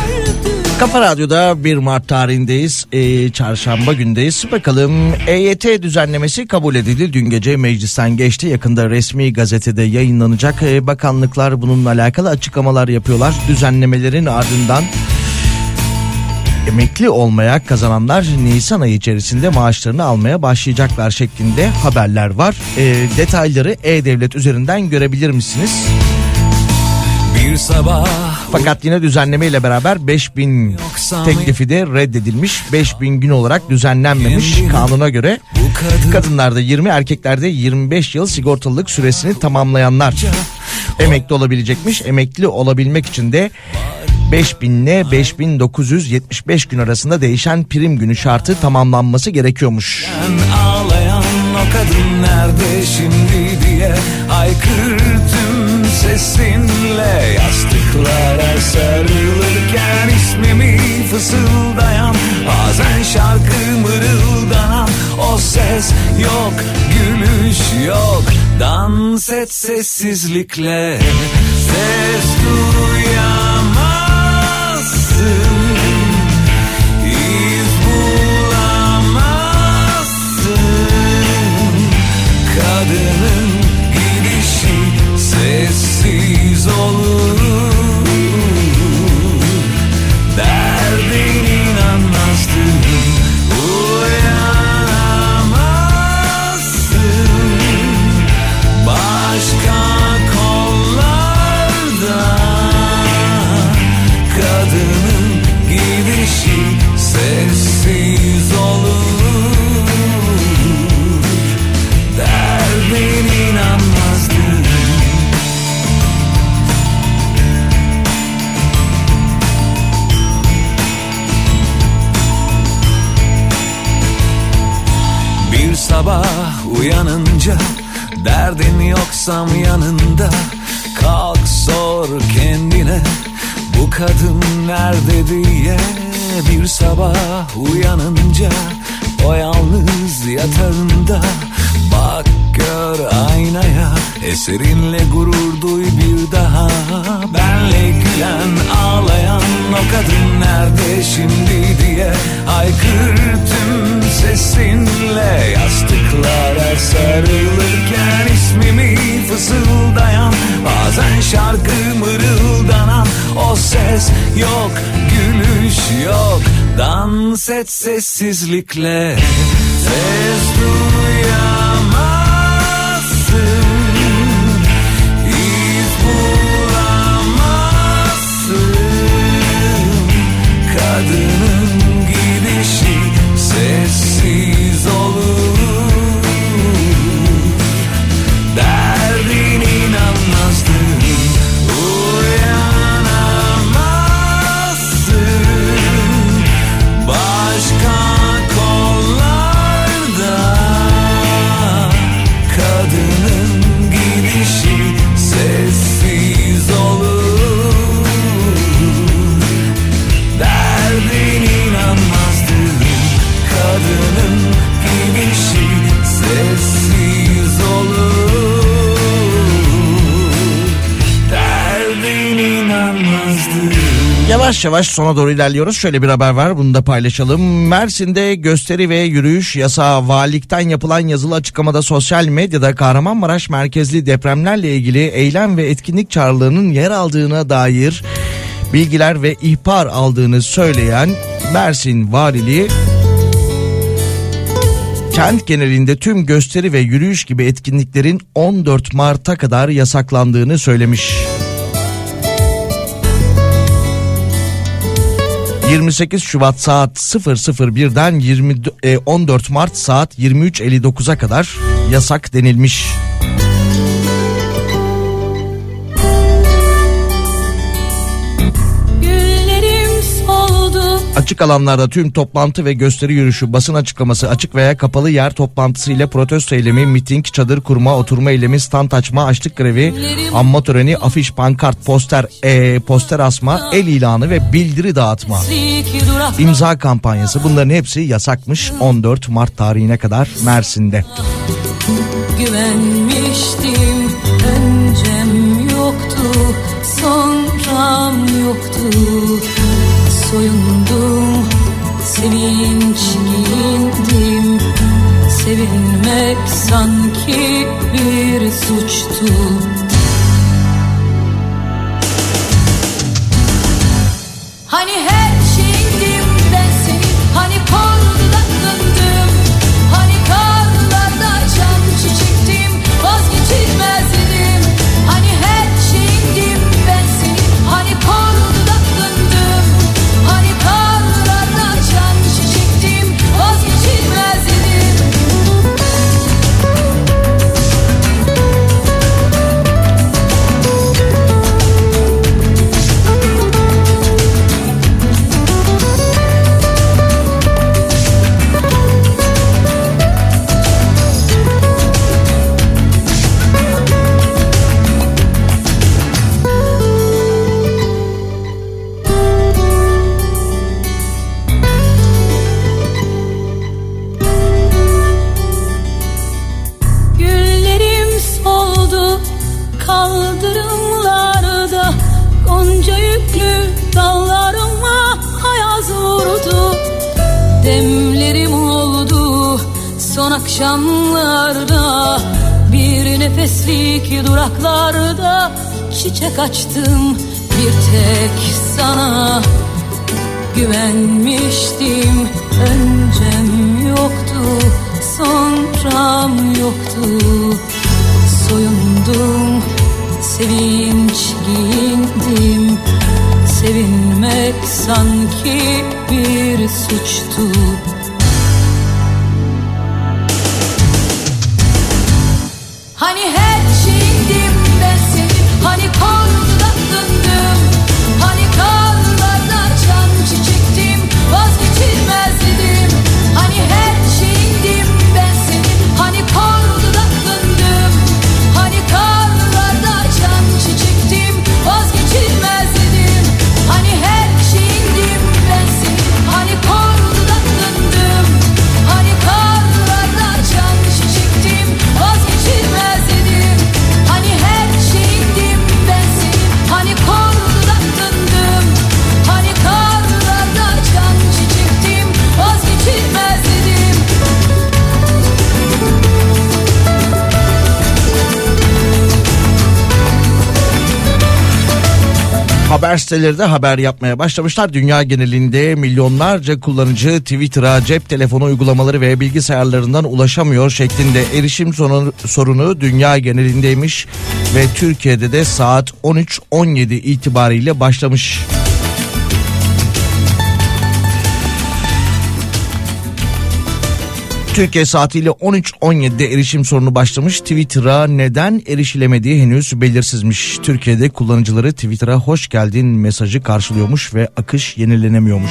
öldü. Kafa Radyo'da bir Mart tarihindeyiz. Ee, çarşamba gündeyiz. Bakalım, E Y T düzenlemesi kabul edildi. Dün gece meclisten geçti. Yakında resmi gazetede yayınlanacak. Ee, bakanlıklar bununla alakalı açıklamalar yapıyorlar. Düzenlemelerin ardından emekli olmaya kazananlar Nisan ayı içerisinde maaşlarını almaya başlayacaklar şeklinde haberler var. Ee, detayları E-Devlet üzerinden görebilir misiniz? Bir sabah Fakat yine düzenleme ile beraber beş bin teklifi de reddedilmiş. beş bin gün olarak düzenlenmemiş. Kanuna göre kadınlarda yirmi, erkeklerde yirmi beş yıl sigortalılık süresini tamamlayanlar emekli olabilecekmiş. Emekli olabilmek için de beş bin ile beş bin dokuz yüz yetmiş beş gün arasında değişen prim günü şartı tamamlanması gerekiyormuş. Ağlayan o kadın nerede şimdi diye haykırdım sesinle. Yastıklara sarılırken ismimi fısıldayan, bazen şarkı mırıldanan o ses yok, gülüş yok. Dans et sessizlikle, ses duyamazsın. Kadının gidişi sessiz olur, derdinin anlattığını uyanamazsın. Başka kollarda kadının gidişi sessiz olur. Bir sabah uyanınca derdin yoksam yanında, kalk sor kendine bu kadın nerede diye. Bir sabah uyanınca o yalnız yatağında. Bak gör aynaya, eserinle gurur duy bir daha. Benlikten ağlayan o kadın nerede şimdi diye haykırdım sesinle. Yastıklara sarılırken ismimi fısıldayan, bazen şarkı mırıldanan o ses yok, gülüş yok, dans et sessizlikle. Ses duyamazsın, iz bulamazsın. Kadının gidişi sessiz olur, derdinin anlazdın. Uyanamazsın başka kollarda. Kadının gidişi sessiz olur, derdin inanmazdın. Kadının gidişi sessiz olur, derdin inanmazdın. Yavaş yavaş sona doğru ilerliyoruz. Şöyle bir haber var, bunu da paylaşalım. Mersin'de gösteri ve yürüyüş yasağı. Valilikten yapılan yazılı açıklamada sosyal medyada Kahramanmaraş merkezli depremlerle ilgili eylem ve etkinlik çağrılarının yer aldığına dair bilgiler ve ihbar aldığını söyleyen Mersin Valiliği, kent genelinde tüm gösteri ve yürüyüş gibi etkinliklerin on dört Mart'a kadar yasaklandığını söylemiş. yirmi sekiz Şubat saat sıfır sıfır bir'den yirmi, on dört Mart saat yirmi üç elli dokuz'a kadar yasak denilmiş. Açık alanlarda tüm toplantı ve gösteri yürüyüşü, basın açıklaması, açık veya kapalı yer toplantısı ile protesto eylemi, miting, çadır kurma, oturma eylemi, stand açma, açlık grevi, anma töreni, afiş, pankart, poster, e, poster asma, el ilanı ve bildiri dağıtma, imza kampanyası, bunların hepsi yasakmış on dört Mart tarihine kadar Mersin'de. Güvenmiştim, öncem yoktu, sonram yoktu. Soyundum, sevinç giyindim, sevinmek sanki bir suçtu. Hani her şeydim ben senin, hani korkuda döndüm, hani karlarda açan çiçektim, vazgeçilmez dedim. Hani her şeydim ben senin, hani korkuda döndüm, hani karlarda açan çiçektim, vazgeçilmez dedim. Güllerim soldu kaldırımlarda, gonca yüklü dallarıma ayaz vurdu. Demlerim oldu son akşamlarda, bir nefeslik duraklarda çiçek açtım. Bir tek sana güvenmiştim, öncem yoktu, sonram yoktu. Soyundum, sevinç giyindim, sevinmek sanki bir suçtu. Hani her şeydim ben senin, hani korkuda döndüm, hani karlarda açan çiçektim, vazgeçilmez dedim. Hani her şeydim ben senin, hani korkuda döndüm, hani karlarda açan çiçektim, vazgeçilmez dedim. Hani her şeydim ben senin, hani korkuda döndüm. haber siteleri de haber yapmaya başlamışlar. Dünya genelinde milyonlarca kullanıcı Twitter'a cep telefonu uygulamaları ve bilgisayarlarından ulaşamıyor şeklinde. Erişim sorunu, sorunu dünya genelindeymiş ve Türkiye'de de saat on üç on yedi itibariyle başlamış. Türkiye saatiyle on üç on yedide erişim sorunu başlamış. Twitter'a neden erişilemediği henüz belirsizmiş. Türkiye'de kullanıcıları Twitter'a hoş geldin mesajı karşılıyormuş ve akış yenilenemiyormuş.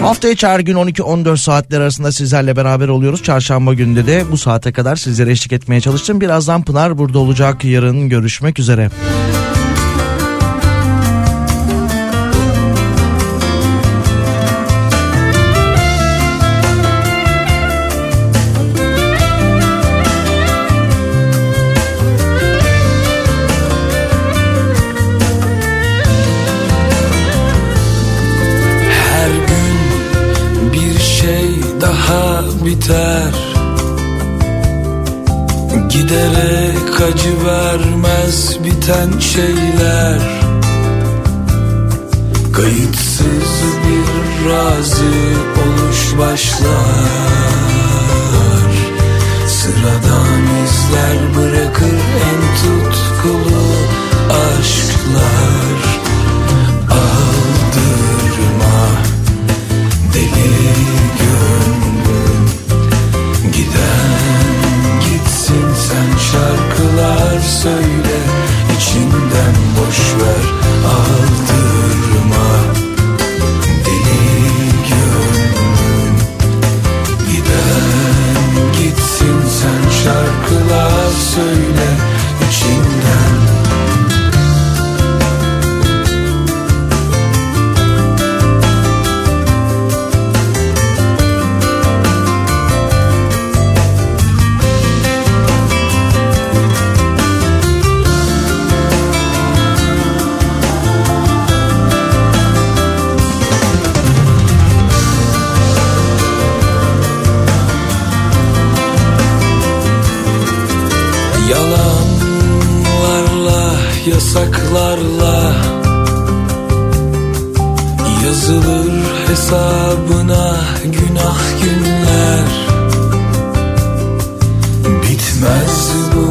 Hafta içi her gün on iki on dört saatler arasında sizlerle beraber oluyoruz. Çarşamba günde de bu saate kadar sizlere eşlik etmeye çalıştım. Birazdan Pınar burada olacak. Yarın görüşmek üzere. Biter, giderek acı vermez biten şeyler. Kayıtsız bir razı oluş başlar. Sıradan izler bırakır en tutkulu aşklar. Aldırma deli gönlüm, giden gitsin sen şarkılar söyle, içinden boşver aldırma deli gönlüm. Giden gitsin sen şarkılar söyle, içinden. Yasaklarla yazılır hesabına günah günler. Bitmez bu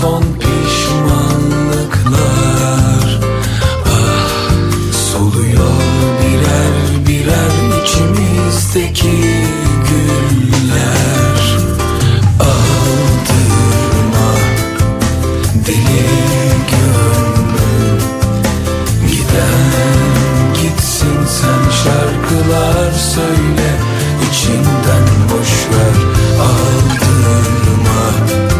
son pişmanlıklar. Ah, soluyor birer birer içimizdeki güller. Aldırma deli gönlüm, sen şarkılar söyle, içinden boşver aldırma.